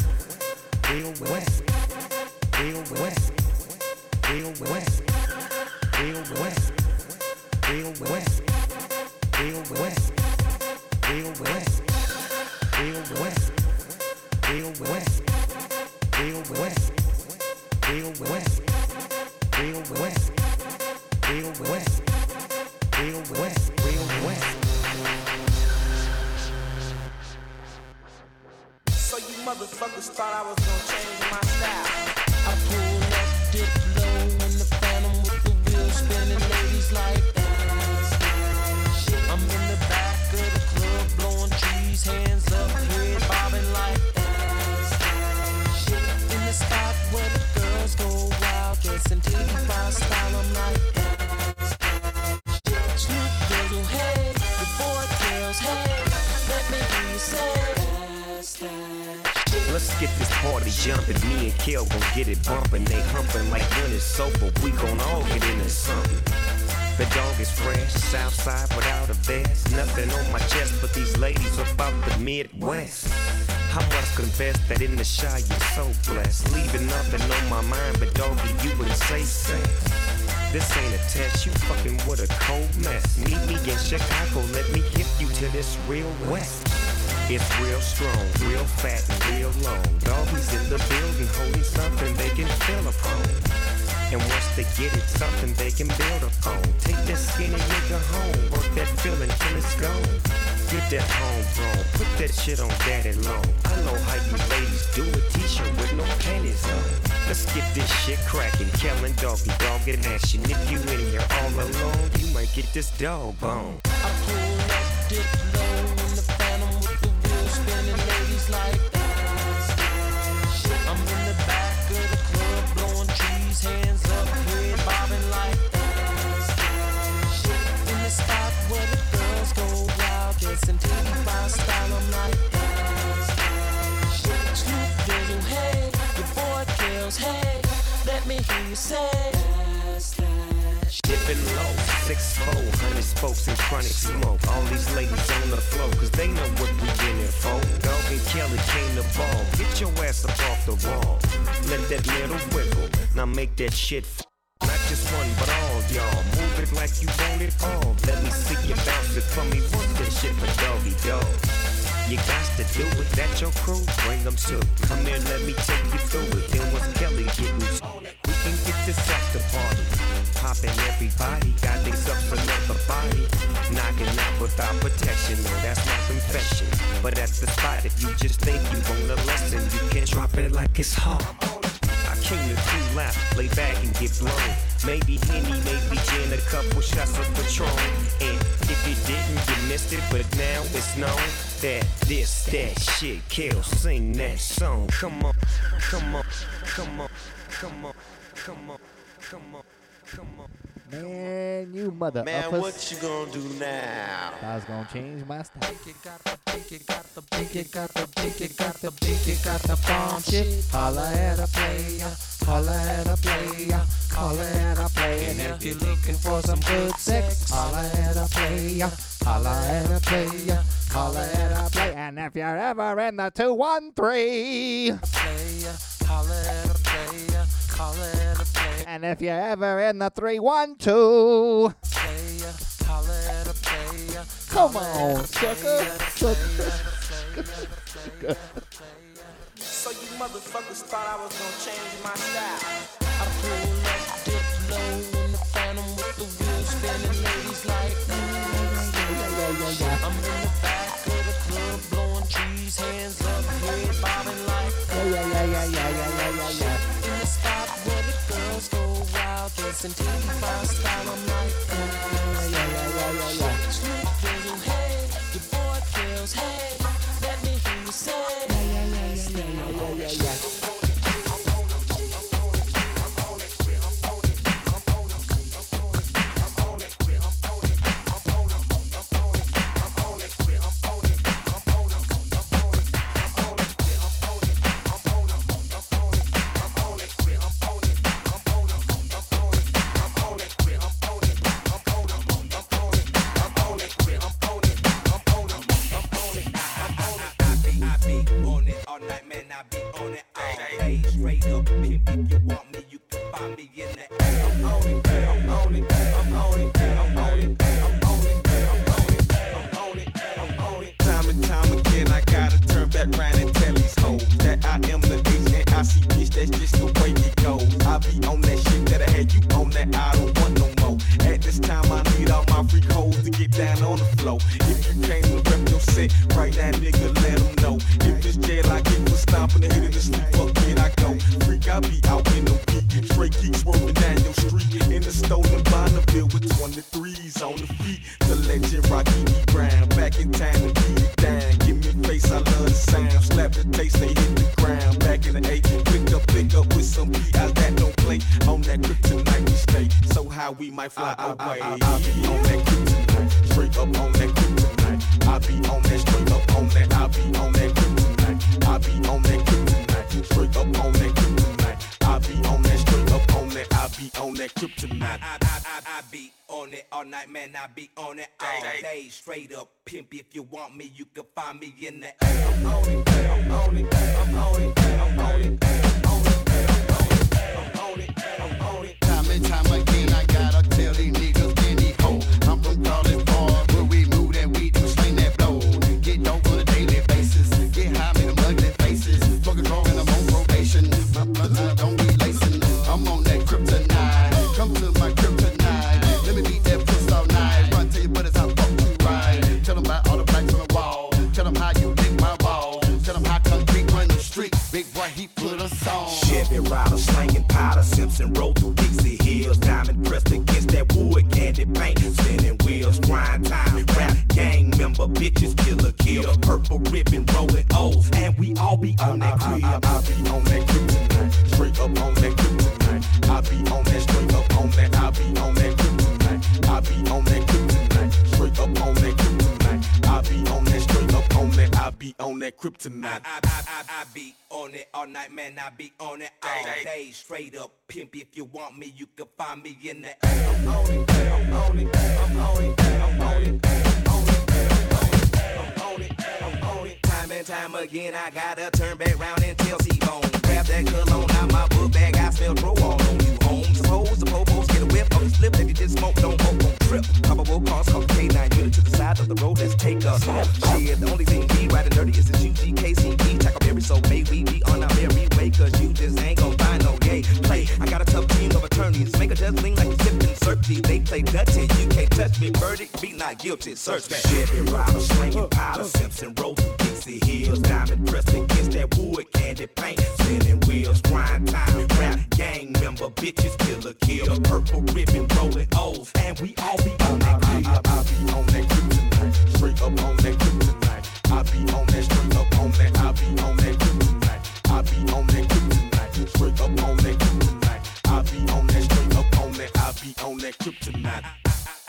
Real West, Real West, Real West, Real West, Real West, Real West, Real West, Real West, Real West, Real West, Real West, Real West, Real West, Real West, Real West. So you motherfuckers thought I was gonna change my style. I pull up, dip low in the phantom with the wheels spinning, ladies like I'm in the back of the club, blowing trees, hands up, head bobbing like in the spot where the girls go wild, dressing titty by style, I'm like Snoop Doodle, hey, the boy girls, hey, let me hear you say that. Let's get this party jumpin'. Me and Kel gon' get it bumpin'. They humpin' like when it's sober. We gon' all get into somethin'. The dog is fresh, Southside without a vest. Nothing on my chest, but these ladies are from the Midwest. I must confess that in the shy you're so blessed. Leaving nothing on my mind, but doggy, you wouldn't say sex. This ain't a test, you fucking with a cold mess. Meet me in Chicago, let me gift you to this real West. It's real strong, real fat, and real long. Doggies in the building holding something they can feel upon. And once they get it, something they can build upon. Take that skinny nigga home, work that feeling till it's gone. Get that homegrown, put that shit on daddy long. I know how you ladies do a t-shirt with no panties on. Let's get this shit crackin', Kellen Doggy Dog in action. If you in here all alone, you might get this dog bone. I pull up, dip low in the phantom with the wheels spinning, ladies like I'm in the back of the club, blowing trees, hands up, head bobbing like in the spot where the girls go wild, dancing titty by style, I'm like Snoop Doodle, hey, the boy girls, hey, let me hear you say. Dipping low, 6-4, 100 spokes and chronic smoke. All these ladies on the floor, cause they know what we in it for. Dog and Kelly came to ball. Get your ass up off the wall. Let that little wiggle, now make that shit not just one, but all y'all. Move it like you want it all. Let me see you bounce it for me. Work that shit for doggy dog. You got to do it, that your crew? Bring them too. Come here, let me take you through it. Then what's Kelly getting on it? We can get this after party. Poppin' everybody, got things up another body. Knocking out without protection, no, that's my confession. But at the spot, if you just think you want a lesson, you can drop it like it's hot. I came to cool out, lay back and get blown. Maybe Henny, maybe gin, a couple shots of Patron. And if you didn't, you missed it, but now it's known that this, that shit kills. Sing that song, come on, come on, come on, come on, come on, come on. Man, you mother. Man, uppers. What you gonna do now? I was gonna change my style. Got the bomb shit. Holla at a player. Holla at a player, holla at a player. And if you're looking for some good sex, holla at a player, holla at a player, holla at a player. And if you're ever in the 213, player, holla at a player, holla at a player. And if you're ever in the 312, player, holla at a player. Come on, sucker, sucker. So you motherfuckers thought I was gonna change my style. I pull up, dip low in the phantom with the wheels spinning, ladies like I'm in the back of the club, blowing trees, hands up, head bobbing like in the spot where the girls go wild, dancing T-Boss style, I'm like Snoop Dogg, hey, your boy feels, hey, let me hear you say.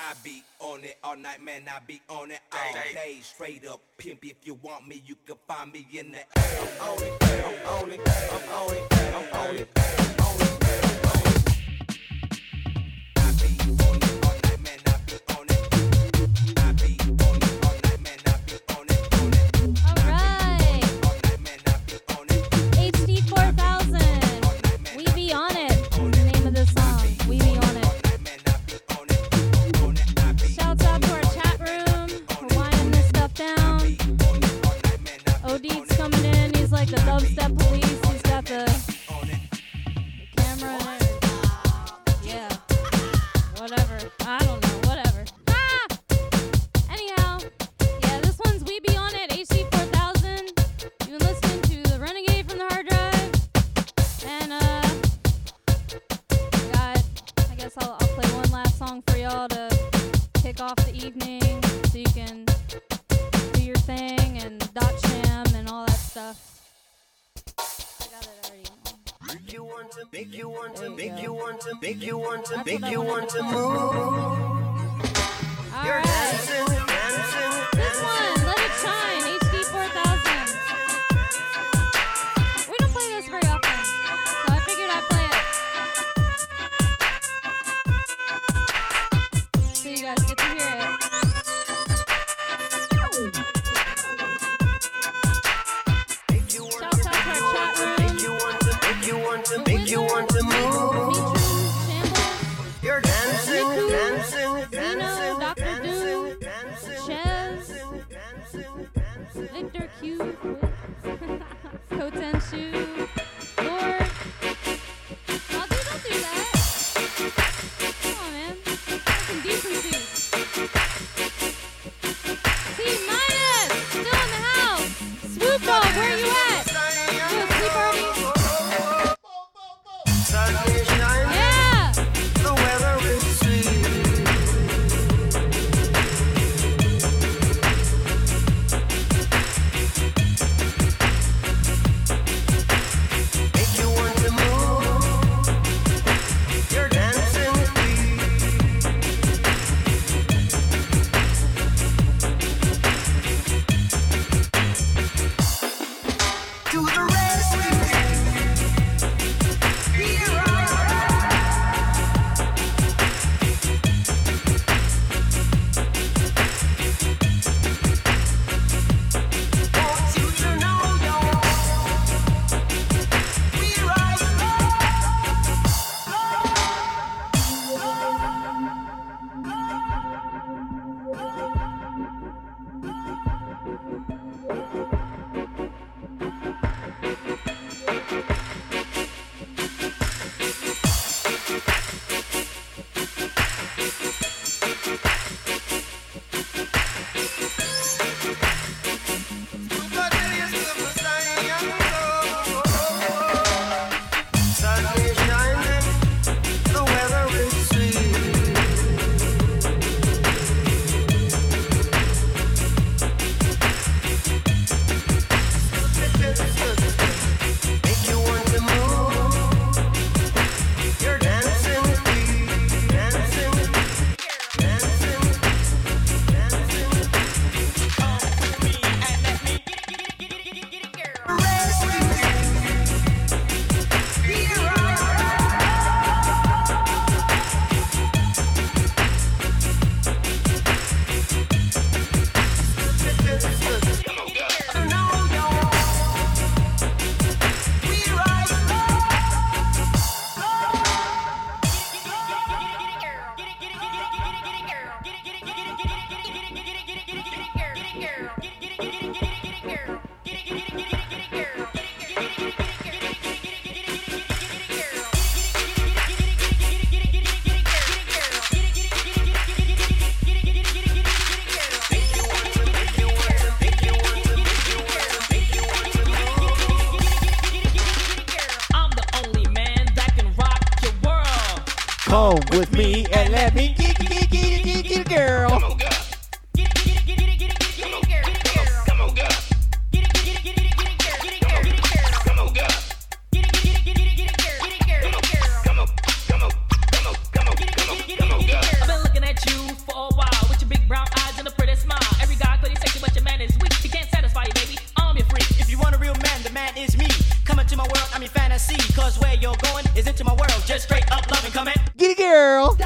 I be on on it all night, man, I be on it all day. Straight up pimp, if you want me, you can find me in the air. I'm on it, I'm on it, I'm on it, I'm on it, I'm on it. The dubstep police, he's got the camera in it. Yeah. Whatever. I don't know. Whatever. Ah! Anyhow, yeah, this one's We Be On It, HD 4000. You've been listening to the Renegade from the Hard Drive. And, I guess I'll play one last song for y'all to kick off the evening so you can do your thing and dot sham and all that stuff. Make you want to move. All right. This one, Let It Shine, HD 4000. We don't play this very often, so I figured I'd play it so you guys get to hear it. Victor Q, Kotenshu, Lord. I'll do, don't do that. Come on, man. That's some decency. T-minus, still in the house. Swoop Dog, where are you at? You have a sleep party? Yeah. The weather is sweet. I've been looking at you for a while with your big girl.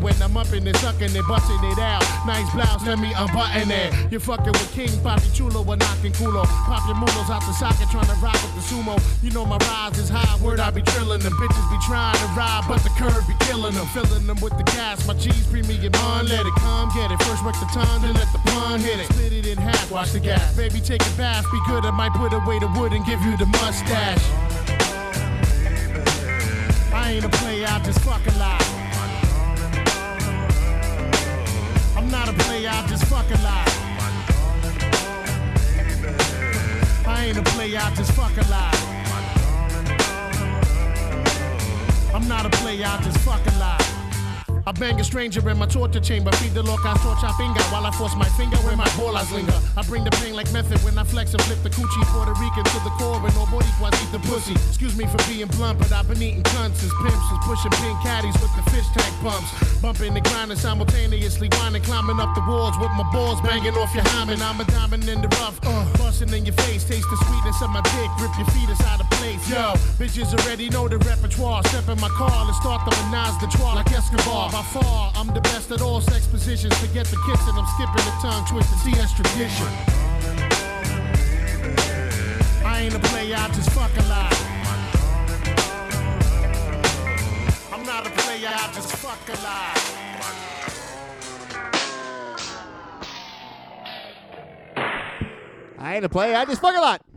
When I'm up in it, sucking it, busting it out. Nice blouse, let me unbutton it. You're fucking with King Papi Chulo, we're knocking culo. Pop your mulos out the socket, trying to rock with the sumo. You know my rise is high, word I be trillin' them. Bitches be trying to ride, but the curve be killing them. Filling them with the gas, my G's premium on. Let it come, get it. First work the time, then let the pun hit it. Split it in half, watch the gas. Baby, take a bath, be good. I might put away the wood and give you the mustache. I ain't a player, I just fucking lie. I'm not a player, I just fucking lie. I ain't a player, I just fucking lie. I'm not a player, I just fucking lie. I bang a stranger in my torture chamber. Feed the lock, I torch our finger. While I force my finger where my ballers linger. I bring the pain like method when I flex and flip the coochie Puerto Rican to the core. And nobody quite eat the pussy. Excuse me for being blunt, but I've been eating cunts as pimps. Is pushing pink caddies with the fish tank pumps. Bumping and grinding simultaneously. Winding, climbing up the walls with my balls banging off your hymen. I'm a diamond in the rough. Busting in your face. Taste the sweetness of my dick. Rip your feet inside of place. Yo, bitches already know the repertoire. Step in my car. Let's start the menage de trois like Escobar. By far, I'm the best at all sex positions. Forget the kiss and I'm skipping the tongue twist to see us tradition. I ain't a player, I just fucking lie. I'm not a player, I just fucking lie. I ain't a player, I just fucking lie.